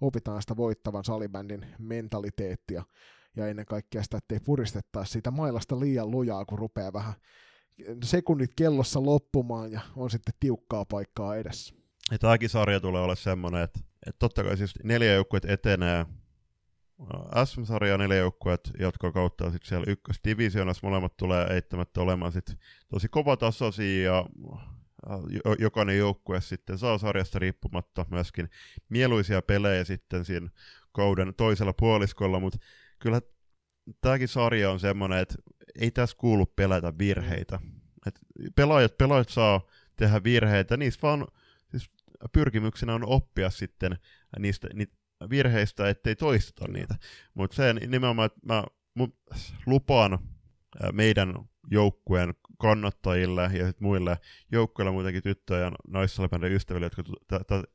opitaan sitä voittavan salibändin mentaliteettia, ja ennen kaikkea sitä, ettei puristettaisi sitä mailasta liian lujaa, kun rupeaa vähän sekunnit kellossa loppumaan, ja on sitten tiukkaa paikkaa edessä. Ja tämäkin sarja tulee olla semmoinen, että totta kai siis 4 joukkuet etenee, SM-sarja 4 joukkueet jatkoa kautta sitten siellä ykkösdivisioonassa, molemmat tulee eittämättä olemaan sitten tosi kovatasoisia ja jokainen joukkue sitten saa sarjasta riippumatta myöskin mieluisia pelejä sitten siinä kauden toisella puoliskolla, mutta kyllä tämäkin sarja on semmoinen, että ei tässä kuulu pelätä virheitä. Et pelaajat saa tehdä virheitä, niistä vaan siis pyrkimyksenä on oppia sitten niistä virheistä, ettei toisteta niitä. Mutta se nimenomaan, että mä lupaan meidän joukkueen kannattajille ja muille joukkueille, muutenkin tyttöjä ja naissalibändin ystäville, jotka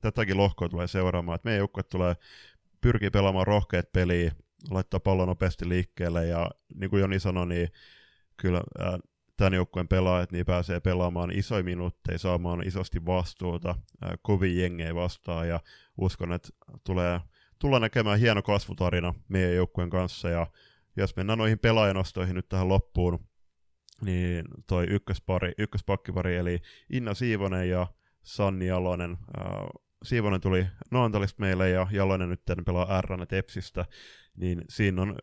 tätäkin lohkoa tulee seuraamaan, että meidän joukkue tulee pyrkii pelaamaan rohkeat peliä, laittaa pallon nopeasti liikkeelle ja niin kuin Joni sanoi, niin kyllä tämän joukkueen pelaajat niin pääsee pelaamaan isoja minuutteja, saamaan isosti vastuuta, kovia jengejä vastaan ja uskon, että tulee näkemään hieno kasvutarina meidän joukkueen kanssa ja jos mennään noihin pelaajanostoihin nyt tähän loppuun, niin toi ykköspakkipari eli Inna Siivonen ja Sanni Jalonen. Siivonen tuli Naantalista meille ja Jalonen nyt pelaa R-nä Tepsistä, niin siinä on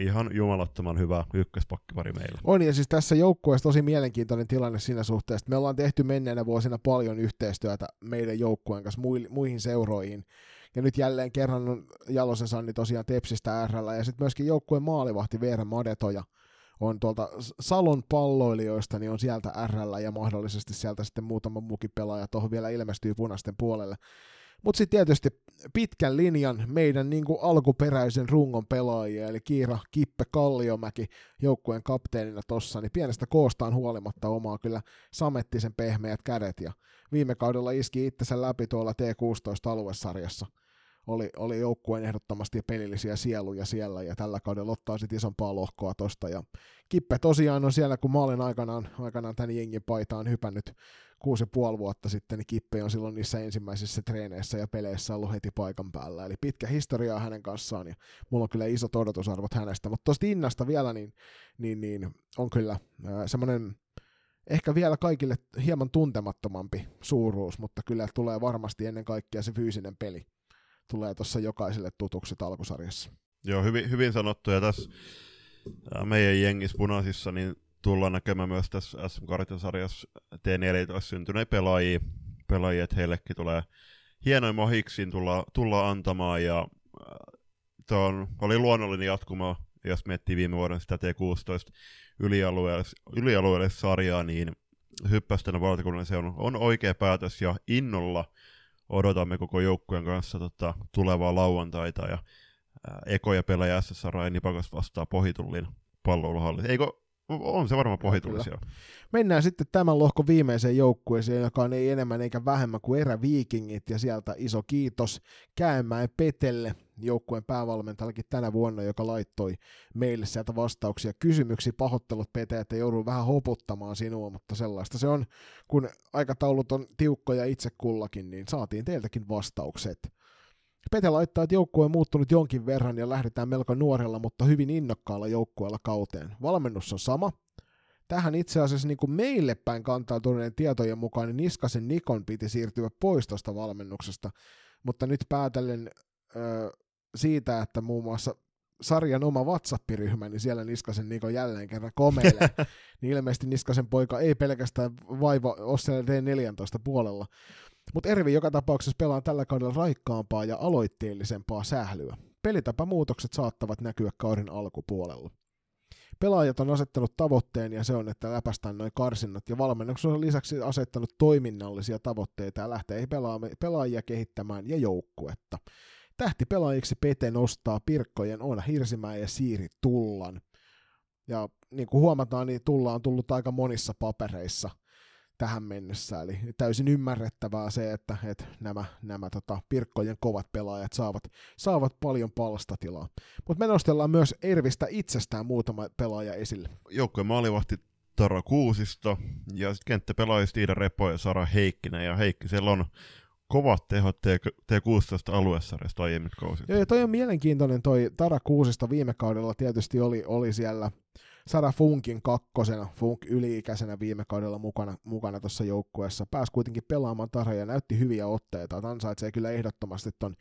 ihan jumalattoman hyvä ykköspakkipari meillä. On, ja siis tässä joukkueessa tosi mielenkiintoinen tilanne siinä suhteessa, me ollaan tehty menneenä vuosina paljon yhteistyötä meidän joukkueen kanssa muihin seuroihin, ja nyt jälleen kerran on Jalosen Sanni tosiaan Tepsistä R-llä, ja sitten myöskin joukkueen maalivahti Veera Madetoja on tuolta Salon palloilijoista, niin on sieltä R-llä ja mahdollisesti sieltä sitten muutama muukin pelaaja tuohon vielä ilmestyy punaisten puolelle. Mutta sitten tietysti pitkän linjan meidän niinku alkuperäisen rungon pelaajia, eli Kiira Kippe Kalliomäki joukkueen kapteenina tossa, niin pienestä koostaan huolimatta omaa kyllä samettisen pehmeät kädet, ja viime kaudella iski itsensä läpi tuolla T16-aluesarjassa. Oli joukkueen ehdottomasti pelillisiä sieluja siellä, ja tällä kaudella ottaa sitten isompaa lohkoa tosta, ja Kippe tosiaan on siellä, kun mä olen aikanaan tämän jengin paitaan hypännyt 6,5 vuotta sitten, niin Kippe on silloin niissä ensimmäisissä treeneissä ja peleissä ollut heti paikan päällä, eli pitkä historia hänen kanssaan, ja mulla on kyllä isot odotusarvot hänestä, mutta tosta Innasta vielä, niin on kyllä semmoinen ehkä vielä kaikille hieman tuntemattomampi suuruus, mutta kyllä tulee varmasti ennen kaikkea se fyysinen peli. Tulee tuossa jokaiselle tutuksi alkusarjassa. Joo, hyvin sanottu, ja tässä meidän jengissä punaisissa niin tullaan näkemään myös tässä SM-karsintasarjassa T14 syntyneitä pelaajia, että heillekin tulee hienoja mahiksiin tullaan antamaan, ja oli luonnollinen jatkuma, jos miettii viime vuoden sitä T16 ylialueelle sarjaa, niin hyppäys tänne valtakunnan se on oikea päätös, ja innolla odotamme koko joukkueen kanssa tulevaa lauantaita ja ekoja pelejä SSRA ja Nibacos vastaa Pohjitullin palloiluhallissa. Eikö? On se varmaan Pohjitullis. Mennään sitten tämän lohkon viimeiseen joukkueeseen, joka on ei enemmän eikä vähemmän kuin Erä Viikingit, ja sieltä iso kiitos Käemäen Petelle, joukkueen päävalmentajallakin tänä vuonna, joka laittoi meille sieltä vastauksia kysymyksiä. Pahoittelut Pete, että joudun vähän hoputtamaan sinua, mutta sellaista se on, kun aikataulut on tiukkoja itse kullakin, niin saatiin teiltäkin vastaukset. Pete laittaa, että joukkue on muuttunut jonkin verran ja lähdetään melko nuorella, mutta hyvin innokkaalla joukkueella kauteen. Valmennus on sama. Tähän itse asiassa niin kuin meille päin kantautuneen tietojen mukaan, niin Niskasen Nikon piti siirtyä pois tuosta valmennuksesta, mutta nyt päätellen siitä, että muun muassa sarjan oma WhatsApp-ryhmä, niin siellä Niskasen Nikon jälleen kerran komeilee. Niin ilmeisesti Niskasen poika ei pelkästään vaiva ole siellä T14 puolella. Mutta Ervi joka tapauksessa pelaa tällä kaudella raikkaampaa ja aloitteellisempaa sählyä. Pelitapamuutokset saattavat näkyä kauden alkupuolella. Pelaajat on asettanut tavoitteen, ja se on, että läpästään noin karsinnat, ja valmennuksen on lisäksi asettanut toiminnallisia tavoitteita ja lähtee pelaajia kehittämään ja joukkuetta. Tähtipelaajiksi Pete nostaa Pirkkojen Oona Hirsimäen ja Siiri Tullan. Ja niin kuin huomataan, niin Tulla on tullut aika monissa papereissa tähän mennessä, eli täysin ymmärrettävää se, että nämä Pirkkojen kovat pelaajat saavat paljon palstatilaa. Mutta me nostellaan myös Ervistä itsestään muutama pelaaja esille. Joukkueen maalivahti Taro Kuusisto, ja sitten kenttäpelaajista Ida Repo ja Sara Heikkinen, ja Heikkisellä on kovat tehot T16-aluesarjasta aiemmin kausista. Joo, ja toi on mielenkiintoinen, toi Tara Kuusisto viime kaudella tietysti oli siellä Sara Funkin kakkosena, Funk yli-ikäisenä viime kaudella mukana tuossa joukkueessa. Pääsi kuitenkin pelaamaan Tara ja näytti hyviä otteita. Ansaitsee kyllä ehdottomasti ton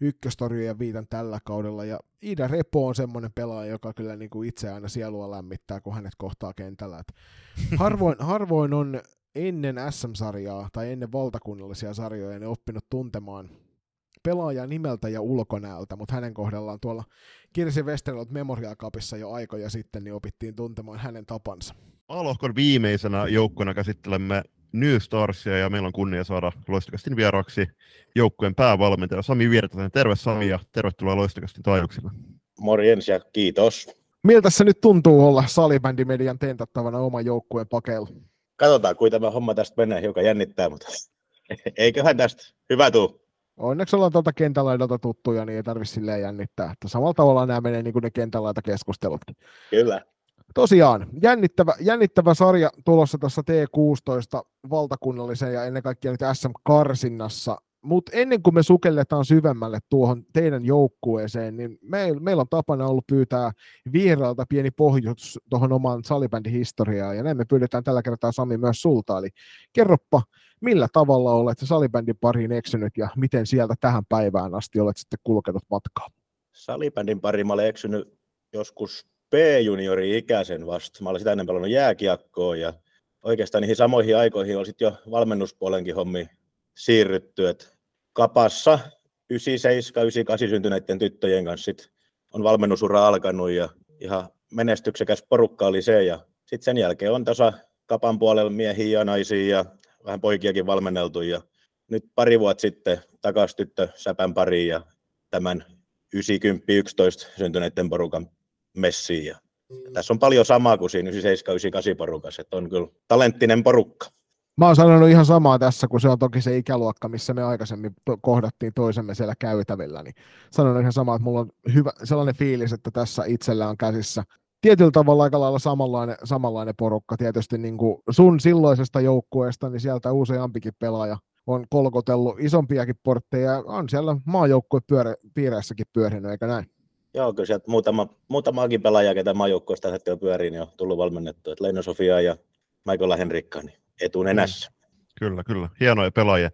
ykköstorjujen viitan tällä kaudella. Ja Ida Repo on semmoinen pelaaja, joka kyllä niinku itse aina sielua lämmittää, kun hänet kohtaa kentällä. Harvoin on ennen SM-sarjaa tai ennen valtakunnallisia sarjoja ne oppinut tuntemaan pelaaja nimeltä ja ulkonäöltä, mutta hänen kohdallaan tuolla Kirsi Westerlot Memorial Cupissa jo aikoja sitten, niin opittiin tuntemaan hänen tapansa. A-lohkon viimeisenä joukkona käsittelemme Nystarsia ja meillä on kunnia saada LoistoCastin vieraksi joukkueen päävalmentaja Sami Virtanen. Terve Sami ja tervetuloa LoistoCastin taajuuksille. Morjens ja kiitos. Miltä se nyt tuntuu olla salibändimedian tentattavana oman joukkueen pakeilla? Katsotaan, kuinka tämä homma tästä menee, hiukan jännittää, mutta eiköhän tästä hyvä tuu. Onneksi ollaan tuolta kentälaidalta tuttuja, niin ei tarvitse silleen jännittää. Että samalla tavalla nämä menee niin kuin ne kentälaitakeskustelutkin. Kyllä. Tosiaan, jännittävä sarja tulossa tässä T16 valtakunnalliseen ja ennen kaikkea nyt SM-karsinnassa. Mutta ennen kuin me sukelletaan syvemmälle tuohon teidän joukkueeseen, niin meillä on tapana ollut pyytää vierailta pieni pohjus tuohon omaan salibändihistoriaan. Ja näin me pyydetään tällä kertaa Sami myös sulta. Eli kerroppa, millä tavalla olet salibändin pariin eksynyt ja miten sieltä tähän päivään asti olet sitten kulkenut matkaa? Salibändin pariin mä olen eksynyt joskus B-juniori-ikäisen vasta. Mä olen sitä ennen pelannut jääkiekkoa ja oikeastaan niihin samoihin aikoihin oli sitten jo valmennuspuolenkin hommi siirrytty. Et Kapassa 97-98 syntyneiden tyttöjen kanssa sit on valmennusura alkanut ja ihan menestyksekäs porukka oli se. Ja sitten sen jälkeen on tasa Kapan puolella miehiä ja naisia ja vähän poikiakin valmenneltu. Ja nyt pari vuotta sitten takaisin tyttö Säpän pariin ja tämän 90-11 syntyneiden porukan messiin. Ja tässä on paljon samaa kuin siinä 97-98 porukassa. Et on kyllä talenttinen porukka. Mä oon sanonut ihan samaa tässä, kun se on toki se ikäluokka, missä me aikaisemmin kohdattiin toisemme siellä käytävillä. Niin sanon ihan samaa, että mulla on hyvä, sellainen fiilis, että tässä itsellä on käsissä tietyllä tavalla aika lailla samanlainen porukka. Tietysti niin kuin sun silloisesta joukkueesta, niin sieltä useampikin pelaaja on kolkotellut isompiakin portteja. On siellä maajoukkuepiireissäkin pyörinyt, eikö näin? Joo, kyllä sieltä muutamaakin pelaajaa, ketä maajoukkueesta hetkellä pyörii, niin on tullut valmennettu. Et Leino Sofia ja Michaela Henrikka, niin etunenässä. Kyllä. Hienoja pelaajia.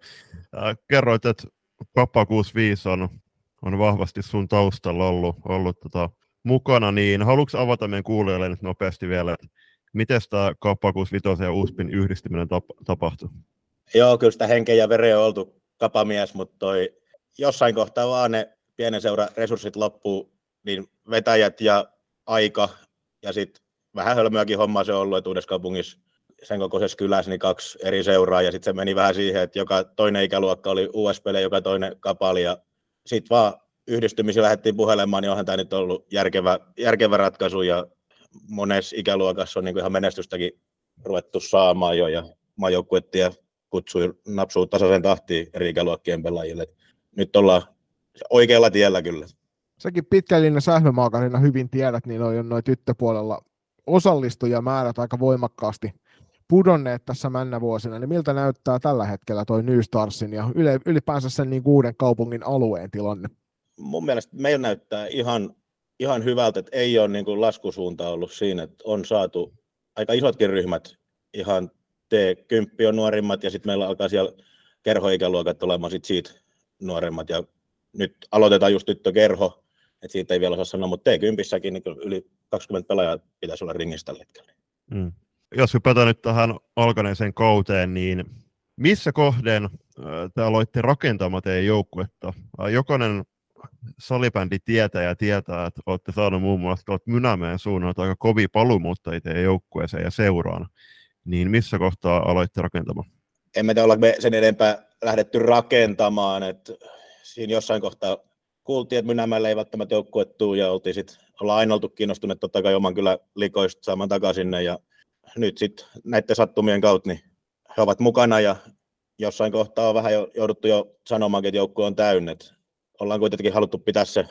Kerroit, että Kappa 65 on vahvasti sun taustalla ollut mukana, niin haluatko avata meidän kuulijoille nyt nopeasti vielä, että miten tämä Kappa 65 ja USPin yhdistyminen tapahtui? Joo, kyllä sitä henkeä ja vereä on oltu kapamies, mutta toi jossain kohtaa vaan ne pienen seuran resurssit loppuu, niin vetäjät ja aika ja sitten vähän hölmöäkin hommaa se on ollut, että Uudessakaupungissa sen kokoisessa kylässä niin kaksi eri seuraa ja sitten se meni vähän siihen, että joka toinen ikäluokka oli USP:llä, joka toinen Kapali ja sitten vaan yhdistymisiä lähdettiin puhelemaan, niin onhan tämä nyt ollut järkevä ratkaisu ja monessa ikäluokassa on niin kuin ihan menestystäkin ruvettu saamaan jo ja maajoukkuettia kutsui napsuu tasaisen tahtiin eri ikäluokkien pelaajille. Nyt ollaan oikealla tiellä kyllä. Säkin Pitkänlinnan Sähmömaakarina hyvin tiedät, niin on noin tyttöpuolella osallistujamäärät aika voimakkaasti pudonneet tässä männävuosina, niin miltä näyttää tällä hetkellä toi Nystarsin ja ylipäänsä sen niin uuden kaupungin alueen tilanne? Mun mielestä meillä näyttää ihan hyvältä, että ei ole niin kuin laskusuunta ollut siinä, että on saatu aika isotkin ryhmät, ihan T10 on nuorimmat ja sitten meillä alkaa siellä kerhoikäluokat olemaan sit siitä nuoremmat ja nyt aloitetaan just tyttökerho, että siitä ei vielä osaa sanoa, mutta T10:säkin niin yli 20 pelaajaa pitäisi olla ringissä tällä hetkellä. Mm. Jos hypätään nyt tähän alkaneeseen kauteen, niin missä kohden te aloitte rakentamaan teidän joukkuetta? Jokainen salibändi tietää, että olette saaneet muun muassa tuolta Mynämäen suunnalta aika kovia paluumuuttajia teidän joukkueeseen ja seuraan. Niin missä kohtaa aloitte rakentamaan? Emme tiedä, ollaanko me sen enempää lähdetty rakentamaan. Että siinä jossain kohtaa kuultiin, että Mynämäelle ei välttämättä joukkue tule ja ollaan aina oltu kiinnostuneet totta kai oman kylän likoista saamaan takaisin. Ja nyt sitten näiden sattumien kautta niin he ovat mukana ja jossain kohtaa on vähän jouduttu jo sanomaankin, että joukkue on täynnä. Ollaan kuitenkin haluttu pitää se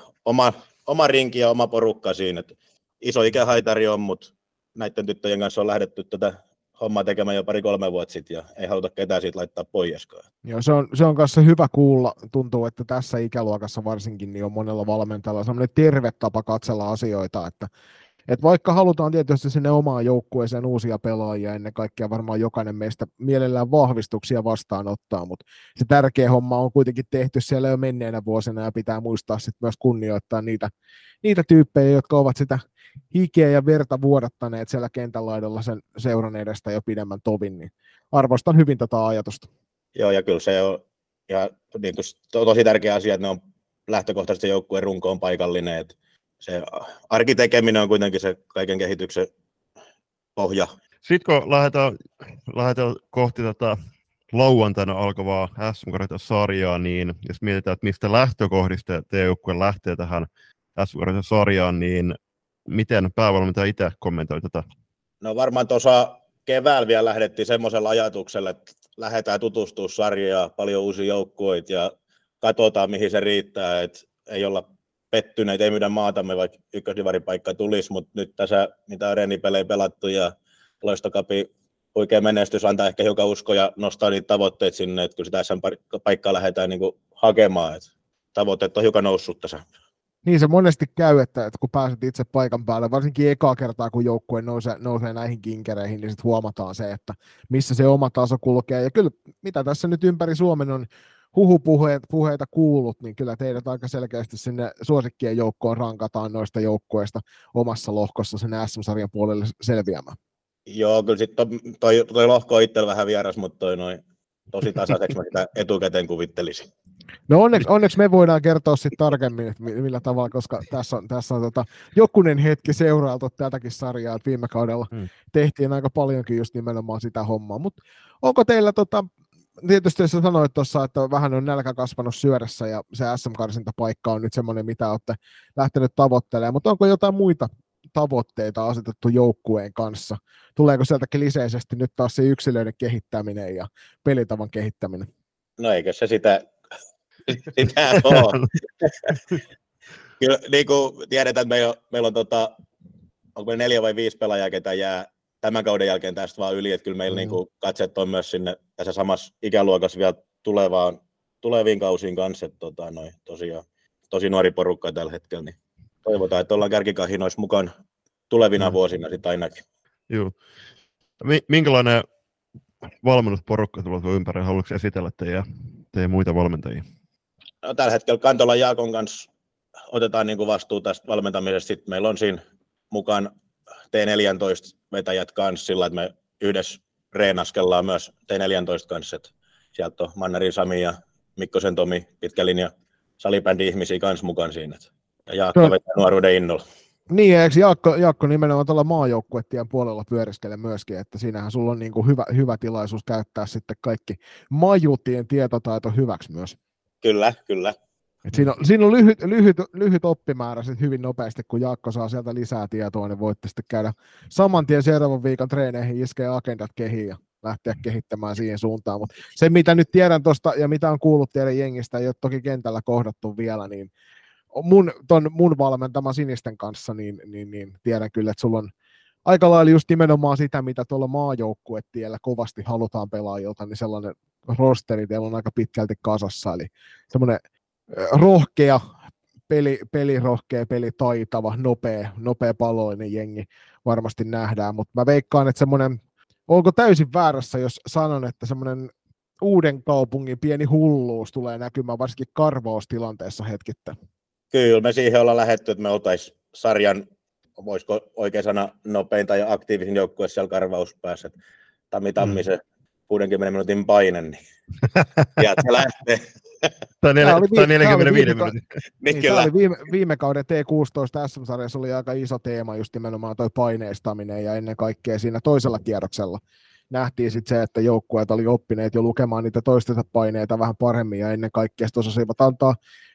oma rinki ja oma porukka siinä. Et iso ikähaitari on, mutta näiden tyttöjen kanssa on lähdetty tätä hommaa tekemään jo 2-3 vuotta sitten ja ei haluta ketään siitä laittaa poieskaan. Joo, se on kanssa hyvä kuulla. Tuntuu, että tässä ikäluokassa varsinkin niin on monella valmentajalla sellainen terve tapa katsella asioita, että vaikka halutaan tietysti sinne omaan joukkueeseen uusia pelaajia, ennen kaikkea varmaan jokainen meistä mielellään vahvistuksia vastaanottaa, mutta se tärkeä homma on kuitenkin tehty siellä jo menneenä vuosina ja pitää muistaa sitten myös kunnioittaa niitä tyyppejä, jotka ovat sitä hikeä ja verta vuodattaneet siellä kentän laidalla sen seuran edestä jo pidemmän tovin, niin arvostan hyvin tätä ajatusta. Joo, ja kyllä se on ja niin tosi tärkeä asia, että ne on lähtökohtaisesti joukkueen runko on paikallinen, että se arkitekeminen on kuitenkin se kaiken kehityksen pohja. Sitten kun lähdetään kohti tätä lauantaina alkavaa SM-karsintasarjaa, niin jos mietitään, että mistä lähtökohdista T-joukkue lähtee tähän SM-karsintasarjaan, niin miten päävalmentaja itse kommentoi tätä? No varmaan tuossa keväällä vielä lähdettiin semmoisella ajatuksella, että lähdetään tutustua sarjaan, paljon uusia joukkueita ja katsotaan mihin se riittää, että ei olla pettyneitä, ei myydä maatamme, vaikka ykkösdivaripaikka tulisi, mutta nyt tässä mitä areenipelejä pelattu ja LoistoCupin oikea menestys antaa ehkä hiukan uskoa ja nostaa niitä tavoitteita sinne, että kyllä sitä SM-paikkaa lähdetään niin kuin hakemaan, että tavoitteet on hiukan noussut tässä. Niin se monesti käy, että kun pääset itse paikan päälle, varsinkin ekaa kertaa kun joukkue nousee näihin kinkereihin, niin sitten huomataan se, että missä se oma taso kulkee. Ja kyllä mitä tässä nyt ympäri Suomen on huhupuheita kuullut, niin kyllä teidät aika selkeästi sinne suosikkien joukkoon rankataan noista joukkueista omassa lohkossa sen SM-sarjan puolelle selviämään. Joo, kyllä sitten toi lohko on itsellä vähän vieras, mutta toi noin tosi tasaiseksi mä sitä etukäteen kuvittelisin. No onneksi me voidaan kertoa sitten tarkemmin, että millä tavalla, koska tässä on jokunen hetki seurailtu tätäkin sarjaa, että viime kaudella tehtiin aika paljonkin just nimenomaan sitä hommaa, mutta onko teillä tietysti jos sanoit tuossa, että vähän on nälkä kasvanut syödessä ja se SM-karsintapaikka on nyt semmoinen, mitä olette lähtenyt tavoittelemaan, mutta onko jotain muita tavoitteita asetettu joukkueen kanssa? Tuleeko sieltäkin lisäisesti nyt taas se yksilöiden kehittäminen ja pelitavan kehittäminen? No eikö se sitä ole. Kyllä niin kuin tiedetään, että meillä on onko meillä 4 vai 5 pelaajaa, ketä jää tämän kauden jälkeen tästä vaan yli, että kyllä meillä niin kuin katset on myös sinne tässä samassa ikäluokassa vielä tuleviin kausiin kanssa, että tosiaan tosi nuori porukka tällä hetkellä, niin toivotaan, että ollaan kärkikahinoissa mukaan tulevina vuosina sitten ainakin. Joo. Minkälainen valmennusporukka tulee ympäri? Haluatko esitellä teidän muita valmentajia? No, tällä hetkellä Kantolan Jaakon kanssa otetaan niin kuin vastuu tästä valmentamisesta. Sitten meillä on siinä mukaan T14-vetäjät kanssa sillä, että me yhdessä reenaskellaan myös T14 kanssa. Että sieltä on Mannerin Sami ja Mikkosen Tomi, pitkä linja salibändi-ihmisiä kanssa mukaan siinä. Ja Jaakko vetää nuoruuden innolla. Niin, eikö Jaakko nimenomaan tuolla maajoukkuettien puolella pyöriskele myöskin, että siinähän sulla on niin kuin hyvä tilaisuus käyttää sitten kaikki maajutien tietotaito hyväksi myös. Kyllä. Et siinä on lyhyt oppimäärä sitten hyvin nopeasti, kun Jaakko saa sieltä lisää tietoa, niin voitte sitten käydä saman tien seuraavan viikon treeneihin, iskeä agendat kehiin ja lähteä kehittämään siihen suuntaan. Mutta se, mitä nyt tiedän tuosta ja mitä on kuullut teidän jengistä, ei ole toki kentällä kohdattu vielä, niin mun valmentama sinisten kanssa, niin tiedän kyllä, että sulla on aika lailla just nimenomaan sitä, mitä tuolla maajoukkuetiellä kovasti halutaan pelaajilta, niin sellainen rosteri teillä on aika pitkälti kasassa, eli semmoinen rohkea, pelirohkea, pelitaitava, nopea paloinen jengi varmasti nähdään, mutta mä veikkaan, että semmoinen, onko täysin väärässä, jos sanon, että semmoinen Uudenkaupungin pieni hulluus tulee näkymään varsinkin karvaustilanteessa hetkittä. Kyllä me siihen ollaan lähdetty, että me oltaisiin sarjan, voisiko oikea sana, nopein tai aktiivisin joukkue siellä karvauspäässä. Tammi se 60 minuutin paine, niin sieltä se lähtee. Tai 45 minuutin. Tämä oli viime kauden T16 SM-sarjassa oli aika iso teema just nimenomaan toi paineistaminen ja ennen kaikkea siinä toisella kierroksella. Nähtiin sitten se, että joukkueet oli oppineet jo lukemaan niitä toistensa paineita vähän paremmin ja ennen kaikkea sitten osasivat antaa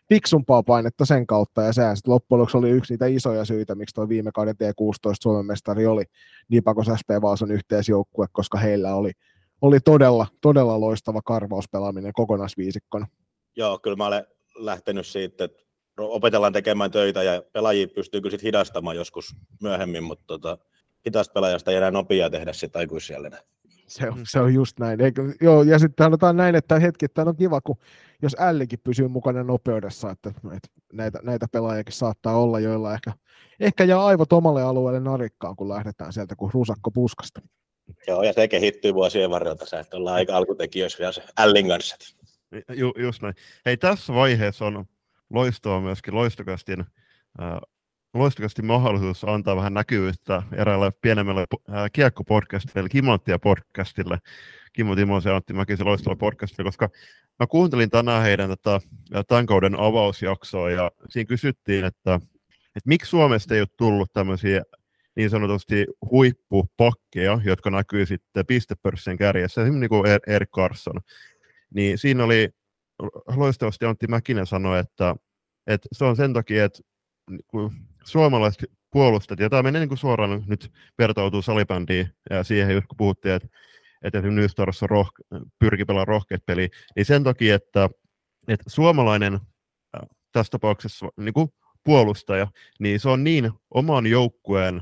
fiksumpaa painetta sen kautta ja sehän sitten loppujen lopuksi oli yksi niitä isoja syitä, miksi tuo viime kauden T16 Suomen mestari oli Nibacos SP Vaasan yhteisjoukkue, koska heillä oli todella loistava karvauspelaaminen kokonaisviisikkona. Joo, kyllä mä olen lähtenyt siitä, että opetellaan tekemään töitä ja pelaajia pystyy kyllä sitten hidastamaan joskus myöhemmin, mutta hitaasta pelaajasta ei enää nopeaa tehdä sitä aikuisjäljellä. Se on just näin. Joo, ja sitten sanotaan näin, että hetkittäin on kiva, kun jos ällikin pysyy mukana nopeudessa, että näitä pelaajakin saattaa olla, joilla ehkä jää aivot omalle alueelle narikkaan, kun lähdetään sieltä kuin rusakko puskasta. Joo, ja se kehittyy vuosien varrella tässä, että ollaan aika alkutekijöissä vielä ällin kanssa. Just näin. Hei, tässä vaiheessa on loistoa myöskin LoistoCastin mahdollisuus antaa vähän näkyvyyttä eräällä pienemmällä kiekkopodcastille, eli Kimanttia-podcastille, Kimmo Timosen ja Antti Mäkisen loistava podcastille, koska mä kuuntelin tänään heidän tämän kauden avausjaksoa, ja siinä kysyttiin, että miksi Suomesta ei ole tullut tämmöisiä niin sanotusti huippupakkeja, jotka näkyy sitten pistepörssin kärjessä, esimerkiksi niin kuin Erik Karlsson. Niin siinä oli loistavasti Antti Mäkinen sanoi, että se on sen takia, että suomalaiset puolustajat, ja tämä menee niin kuin suoraan nyt vertautuu salibändiin ja siihen, kun puhuttiin, että Nystars pyrki pelaamaan rohkeat peliä, niin sen takia, että suomalainen tässä tapauksessa niin kuin puolustaja, niin se on niin oman joukkueen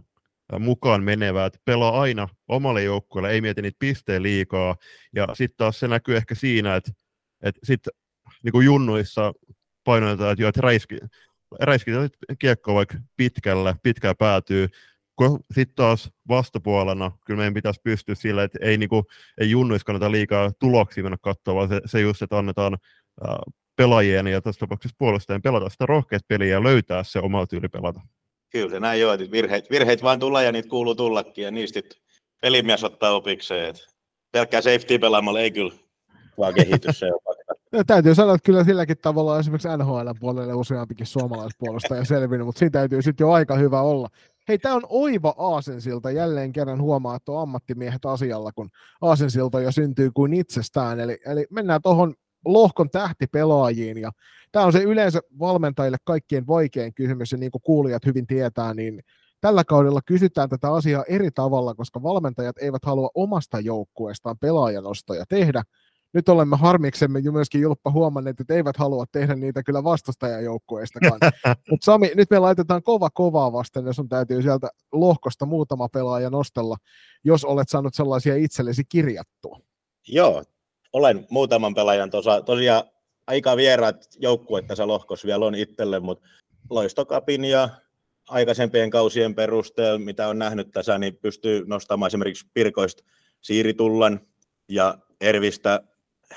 mukaan menevää, että pelaa aina omalle joukkueelle, ei mieti niitä pisteen liikaa, ja sitten taas se näkyy ehkä siinä, että sitten niin kuin junnuissa painotetaan, että, jo, että räiskitään kiekkoa vaikka pitkään päätyy, sitten taas vastapuolena kyllä meidän pitäisi pystyä sillä, että ei, niin kuin, ei junnuissa kannata liikaa tuloksia mennä katsoa, vaan se just, että annetaan pelaajien ja tässä tapauksessa puolustajien pelata sitä rohkeat peliä ja löytää se oma tyyli pelata. Kyllä se näin joo, virheet vaan tulee ja niitä kuuluu tullakin ja niistä pelimies ottaa opikseen. Et pelkkää safety pelaamalla ei kyllä vaan kehity se jopa. No, täytyy sanoa, että kyllä silläkin tavalla esimerkiksi NHL-puolelle useampikin suomalaispuolustaja selvinnyt, mutta siinä täytyy sitten jo aika hyvä olla. Hei, tämä on oiva aasinsilta. Jälleen kerran huomaa, että on ammattimiehet asialla, kun aasinsilta jo syntyy kuin itsestään. Eli mennään tuohon lohkon tähtipelaajiin. Ja tämä on se yleensä valmentajille kaikkien vaikein kysymys, ja niin kuin kuulijat hyvin tietää, niin tällä kaudella kysytään tätä asiaa eri tavalla, koska valmentajat eivät halua omasta joukkueestaan pelaajanostoja tehdä. Nyt olemme harmiksemme myöskin julppa huomanneet, että eivät halua tehdä niitä kyllä vastustajajoukkueistakaan. Mutta Sami, nyt me laitetaan kovaa vasten, ja sun täytyy sieltä lohkosta muutama pelaaja nostella, jos olet saanut sellaisia itsellesi kirjattua. Joo, olen muutaman pelaajan tosiaan aika vieraat joukkueet tässä lohkossa vielä on itselle, mutta Loistokapin ja aikaisempien kausien perusteella, mitä on nähnyt tässä, niin pystyy nostamaan esimerkiksi Pirkoista Siiri Tullan ja Ervistä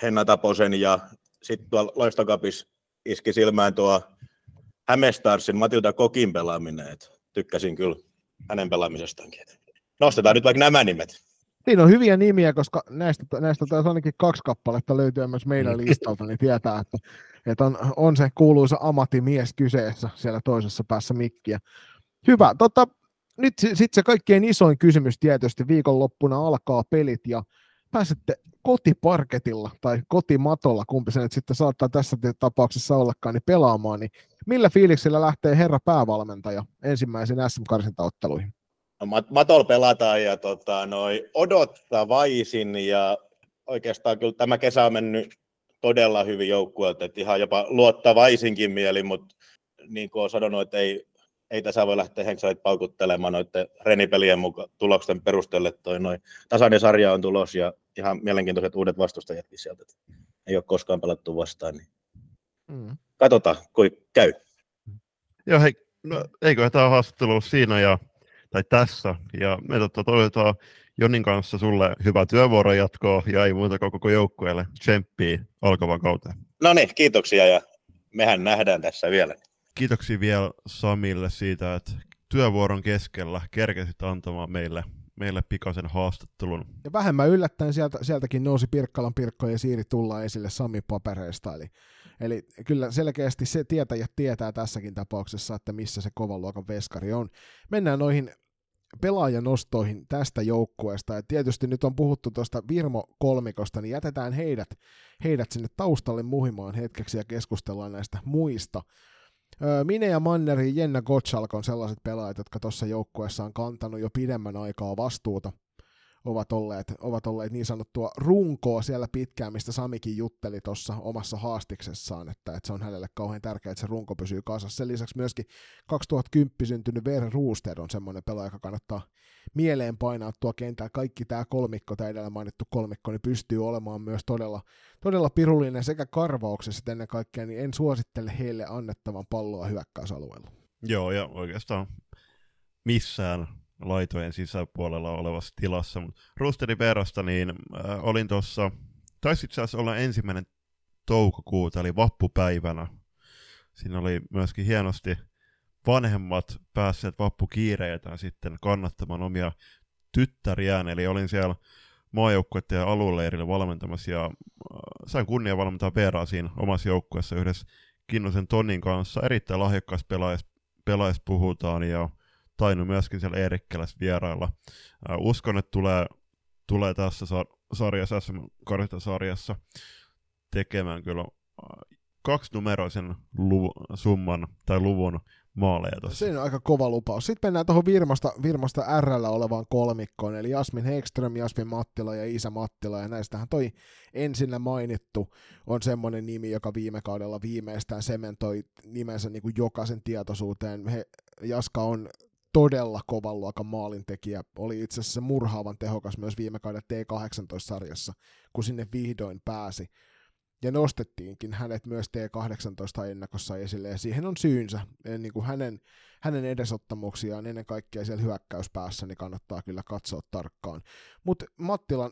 Henna Taposen, ja sitten tuolla Loistokapissa iski silmään tuo Häme Starsin Matilda Kokin pelaaminen, että tykkäsin kyllä hänen pelaamisestaankin. Nostetaan nyt vaikka nämä nimet. Siinä on hyviä nimiä, koska näistä taisi ainakin 2 kappaletta löytyy myös meidän listalta, niin tietää, että on se kuuluisa ammattimies kyseessä siellä toisessa päässä mikkiä. Hyvä. Nyt sitten se kaikkein isoin kysymys tietysti. Viikonloppuna alkaa pelit ja pääsette kotiparketilla tai kotimatolla, kumpi se nyt sitten saattaa tässä tapauksessa ollakaan, niin pelaamaan, niin millä fiiliksellä lähtee herra päävalmentaja ensimmäisen SM-karsintaotteluihin? No, matolla pelataan ja odottavaisin, ja oikeastaan kyllä tämä kesä on mennyt todella hyvin joukkueelta, että ihan jopa luottavaisinkin mieli, mutta niin kuin olen sanonut, että ei tässä voi lähteä henkselit paukuttelemaan noiden renipelien tuloksen perusteella. Tasainen sarja on tulos ja ihan mielenkiintoiset uudet vastustajatkin sieltä. Ei ole koskaan pelattu vastaan. Niin. Katsotaan, kuin käy. Joo, hei, no, eikö tämä haastattelu siinä tai tässä. Ja me toivotaan Jonin kanssa sulle hyvää työvuoron jatkoa ja ei muuta koko joukkueelle tsemppiä alkavaan kauteen. No niin, kiitoksia ja mehän nähdään tässä vielä. Kiitoksia vielä Samille siitä, että työvuoron keskellä kerkesit antamaan meille pikaisen haastattelun. Ja vähemmän yllättäen sieltäkin nousi Pirkkalan Pirkkoja ja Siiri Tulla esille Samin papereista. Eli kyllä selkeästi se tietäjät tietää tässäkin tapauksessa, että missä se kovan luokan veskari on. Mennään noihin pelaajanostoihin tästä joukkueesta. Ja tietysti nyt on puhuttu tuosta Virmo-kolmikosta, niin jätetään heidät sinne taustalle muhimaan hetkeksi ja keskustellaan näistä muista. Mine ja Manneri, Jenna Gottschalk on sellaiset pelaajat, jotka tuossa joukkueessa on kantanut jo pidemmän aikaa vastuuta. Ovat olleet niin sanottua runkoa siellä pitkään, mistä Samikin jutteli tuossa omassa haastiksessaan, että se on hänelle kauhean tärkeää, että se runko pysyy kasassa. Sen lisäksi myöskin 2010 syntynyt Vera Rooster on semmoinen pelaaja, joka kannattaa mieleen painaa tuo kentää. Kaikki tämä kolmikko, tämä edellä mainittu kolmikko, niin pystyy olemaan myös todella, todella pirullinen sekä karvauksessa, että ennen kaikkea niin en suosittele heille annettavan palloa hyökkäysalueella. Joo, ja oikeastaan missään laitojen sisäpuolella olevassa tilassa. Roosterin verrasta niin olin tuossa, taisi itse asiassa olla 1. toukokuuta, eli vappupäivänä. Siinä oli myöskin hienosti vanhemmat päässeet vappukiireiltään sitten kannattamaan omia tyttäriään, eli olin siellä maajoukkueiden ja alueleirillä valmentamassa, ja sain kunnia valmentaa Veeraa siinä omassa joukkueessa yhdessä Kinnusen Tonin kanssa. Erittäin lahjakkaasta pelaajasta puhutaan, ja tainnut myöskin siellä Eerikkälässä vierailla. Uskon, että tulee tässä sarjassa, SM-karsintasarjassa tekemään kyllä kaksinumeroisen summan tai luvun maaleja tuossa. Se on aika kova lupaus. Sitten mennään tuohon Virmasta R:llä olevaan kolmikkoon, eli Jasmin Hegström, Jasmin Mottila ja Iisa Mottila, ja näistähän toi ensinnä mainittu on semmoinen nimi, joka viime kaudella viimeistään sementoi nimensä niin kuin jokaisen tietoisuuteen. Jaska on todella kovan luokan maalintekijä, oli itse asiassa murhaavan tehokas myös viime kauden T18-sarjassa, kun sinne vihdoin pääsi. Ja nostettiinkin hänet myös T18-ennakossa esille, ja siihen on syynsä. Niin kuin hänen edesottamuksiaan ennen kaikkea siellä hyökkäyspäässä, niin kannattaa kyllä katsoa tarkkaan. Mutta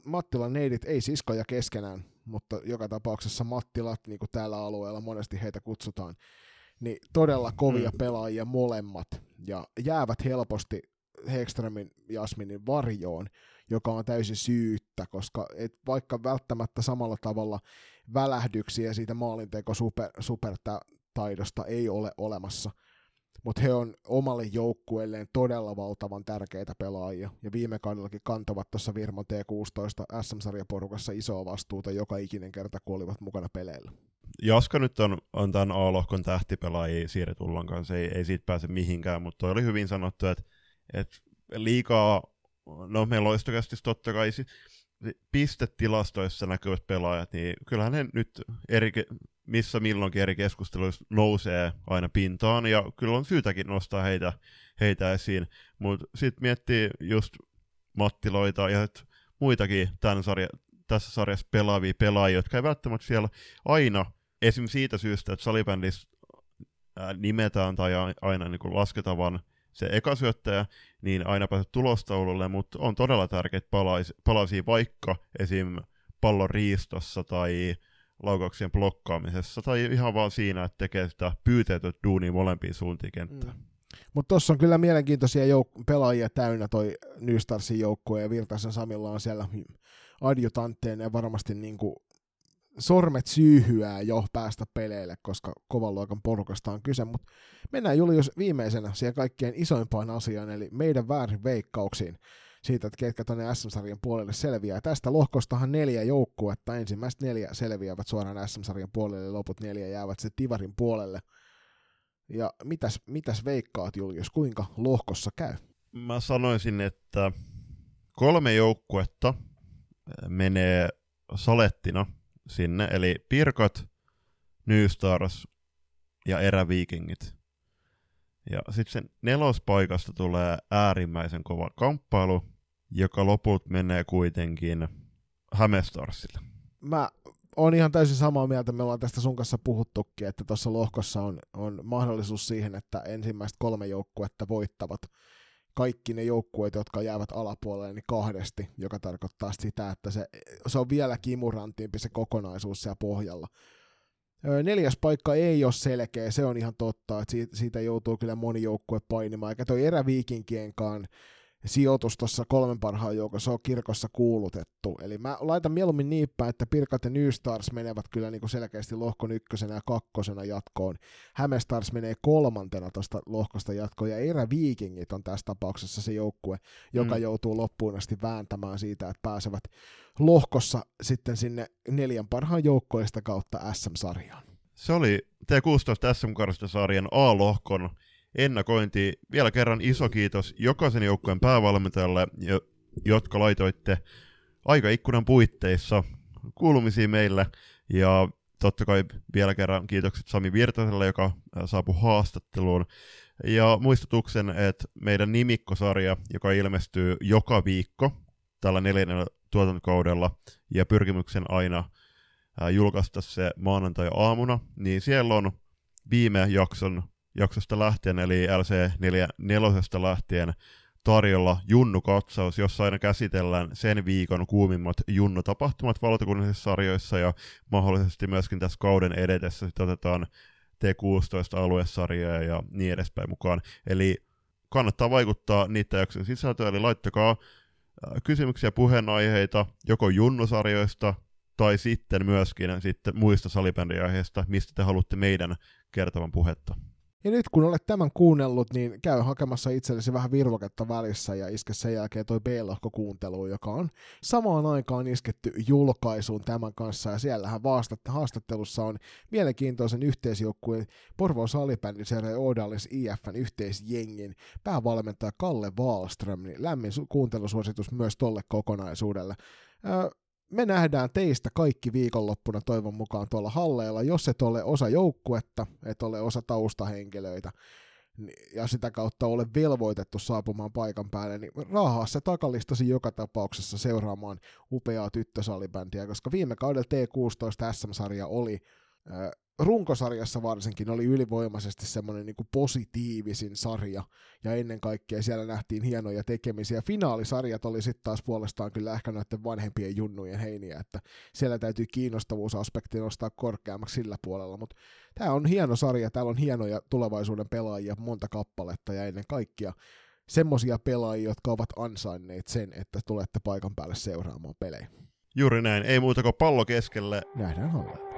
Mattilan neidit, ei siskoja keskenään, mutta joka tapauksessa Mattilat, niin kuin täällä alueella monesti heitä kutsutaan, niin todella kovia pelaajia molemmat, ja jäävät helposti Hegströmin Jasminin varjoon, joka on täysin syyttä, koska et vaikka välttämättä samalla tavalla välähdyksiä siitä maalintekotaidosta ei ole olemassa, mutta he on omalle joukkueelleen todella valtavan tärkeitä pelaajia, ja viime kaudellakin kantavat tuossa Virman T16 SM-sarjaporukassa isoa vastuuta joka ikinen kerta, kun olivat mukana peleillä. Jaska nyt on tämän A-lohkon tähtipelaajia Siiri Tullan kanssa, ei siitä pääse mihinkään, mutta toi oli hyvin sanottu, että liikaa, no meillä LoistoCastissa totta kai pistetilastoissa näkyvät pelaajat, niin kyllähän ne nyt missä milloinkin eri keskusteluissa nousee aina pintaan, ja kyllä on syytäkin nostaa heitä esiin, mutta sitten miettii just Mattiloita ja muitakin tässä sarjassa pelaavia pelaajia, jotka ei välttämättä siellä aina, esim. Siitä syystä, että salibändissä nimetään tai aina niin lasketaan vaan se ekasyöttäjä, niin aina pääset tulostaululle, mutta on todella tärkeitä palasia vaikka esim. Pallon riistossa tai laukauksien blokkaamisessa tai ihan vaan siinä, että tekee sitä pyyteetöt duunia molempiin suuntiin kenttään. Mutta tuossa on kyllä mielenkiintoisia pelaajia täynnä toi Nystarsin joukkue, ja Virtasen Samilla on siellä adjutantteina ja varmasti niinku sormet syyhyää jo päästä peleille, koska kovan luokan porukasta on kyse, mutta mennään Julius viimeisenä siihen kaikkein isoimpaan asiaan, eli meidän väärin veikkauksiin siitä, että ketkä tuonne SM-sarjan puolelle selviää. Tästä lohkostahan 4 joukkuetta, ensimmäiset 4 selviävät suoraan SM-sarjan puolelle, loput 4 jäävät sitten Divarin puolelle. Ja mitäs veikkaat, Julius, kuinka lohkossa käy? Mä sanoisin, että 3 joukkuetta menee salettina sinne, eli Pirkat, Nystars ja Erä Viikingit. Ja sitten sen 4. paikasta tulee äärimmäisen kova kamppailu, joka loput menee kuitenkin Häme Starsille. Mä oon ihan täysin samaa mieltä, me ollaan tästä sun kanssa puhuttukin, että tuossa lohkossa on mahdollisuus siihen, että ensimmäiset 3 joukkuetta voittavat kaikki ne joukkueet, jotka jäävät alapuolelle, niin 2, joka tarkoittaa sitä, että se on vielä kimurantiimpi se kokonaisuus siellä pohjalla. 4. paikka ei ole selkeä, se on ihan totta, että siitä joutuu kyllä moni joukkue painimaan, eikä toi eräviikinkienkaan sijoitus tuossa 3 parhaan joukossa on kirkossa kuulutettu. Eli mä laitan mieluummin niin päin, että Pirkat ja Nystars menevät kyllä niin kuin selkeästi lohkon 1. ja 2. jatkoon. Häme Stars menee 3. tuosta lohkosta jatkoon, ja Erä Viikingit on tässä tapauksessa se joukkue, joka joutuu loppuun asti vääntämään siitä, että pääsevät lohkossa sitten sinne 4 parhaan joukkoista kautta SM-sarjaan. Se oli T16 SM-karsintasarjan A-lohkon ennakointi. Vielä kerran iso kiitos jokaisen joukkueen päävalmentajalle, jotka laitoitte aikaikkunan puitteissa kuulumisia meille, ja totta kai vielä kerran kiitokset Sami Virtaselle, joka saapui haastatteluun, ja muistutuksen, että meidän nimikkosarja, joka ilmestyy joka viikko tällä 4. tuotantokaudella, ja pyrkimyksen aina julkaista se maanantai-aamuna, niin siellä on viime jaksosta lähtien, eli LC4 lähtien tarjolla Junnu-katsaus, jossa aina käsitellään sen viikon kuumimmat Junnu-tapahtumat valtakunnallisissa sarjoissa, ja mahdollisesti myöskin tässä kauden edetessä otetaan T16-aluesarjoja ja niin edespäin mukaan. Eli kannattaa vaikuttaa niiden jakson sisältöön, eli laittakaa kysymyksiä, puheenaiheita joko Junnu-sarjoista tai sitten myöskin muista salibändiaiheista, mistä te haluatte meidän kertovan puhetta. Ja nyt kun olet tämän kuunnellut, niin käy hakemassa itsellesi vähän virvoketta välissä ja iske sen jälkeen toi B-lohko kuunteluun, joka on samaan aikaan isketty julkaisuun tämän kanssa. Ja siellähän haastattelussa on mielenkiintoisen yhteisjoukkueen Porvoon salibändin seuraajan Odallis IF:n yhteisjengin päävalmentaja Kalle Wahlström. Niin lämmin kuuntelusuositus myös tolle kokonaisuudelle. Me nähdään teistä kaikki viikonloppuna toivon mukaan tuolla halleilla, jos et ole osa joukkuetta, et ole osa taustahenkilöitä ja sitä kautta ole velvoitettu saapumaan paikan päälle, niin raahaa se takalistasi joka tapauksessa seuraamaan upeaa tyttösalibändiä, koska viime kaudella T16 SM-sarja oli runkosarjassa varsinkin oli ylivoimaisesti semmoinen niin kuin positiivisin sarja, ja ennen kaikkea siellä nähtiin hienoja tekemisiä. Finaalisarjat oli sitten taas puolestaan kyllä ehkä noiden vanhempien junnujen heiniä, että siellä täytyy kiinnostavuusaspekti nostaa korkeammaksi sillä puolella, mutta tämä on hieno sarja, täällä on hienoja tulevaisuuden pelaajia, monta kappaletta, ja ennen kaikkea semmoisia pelaajia, jotka ovat ansainneet sen, että tulette paikan päälle seuraamaan pelejä. Juuri näin, ei muuta kuin pallo keskelle. Nähdään ollaan.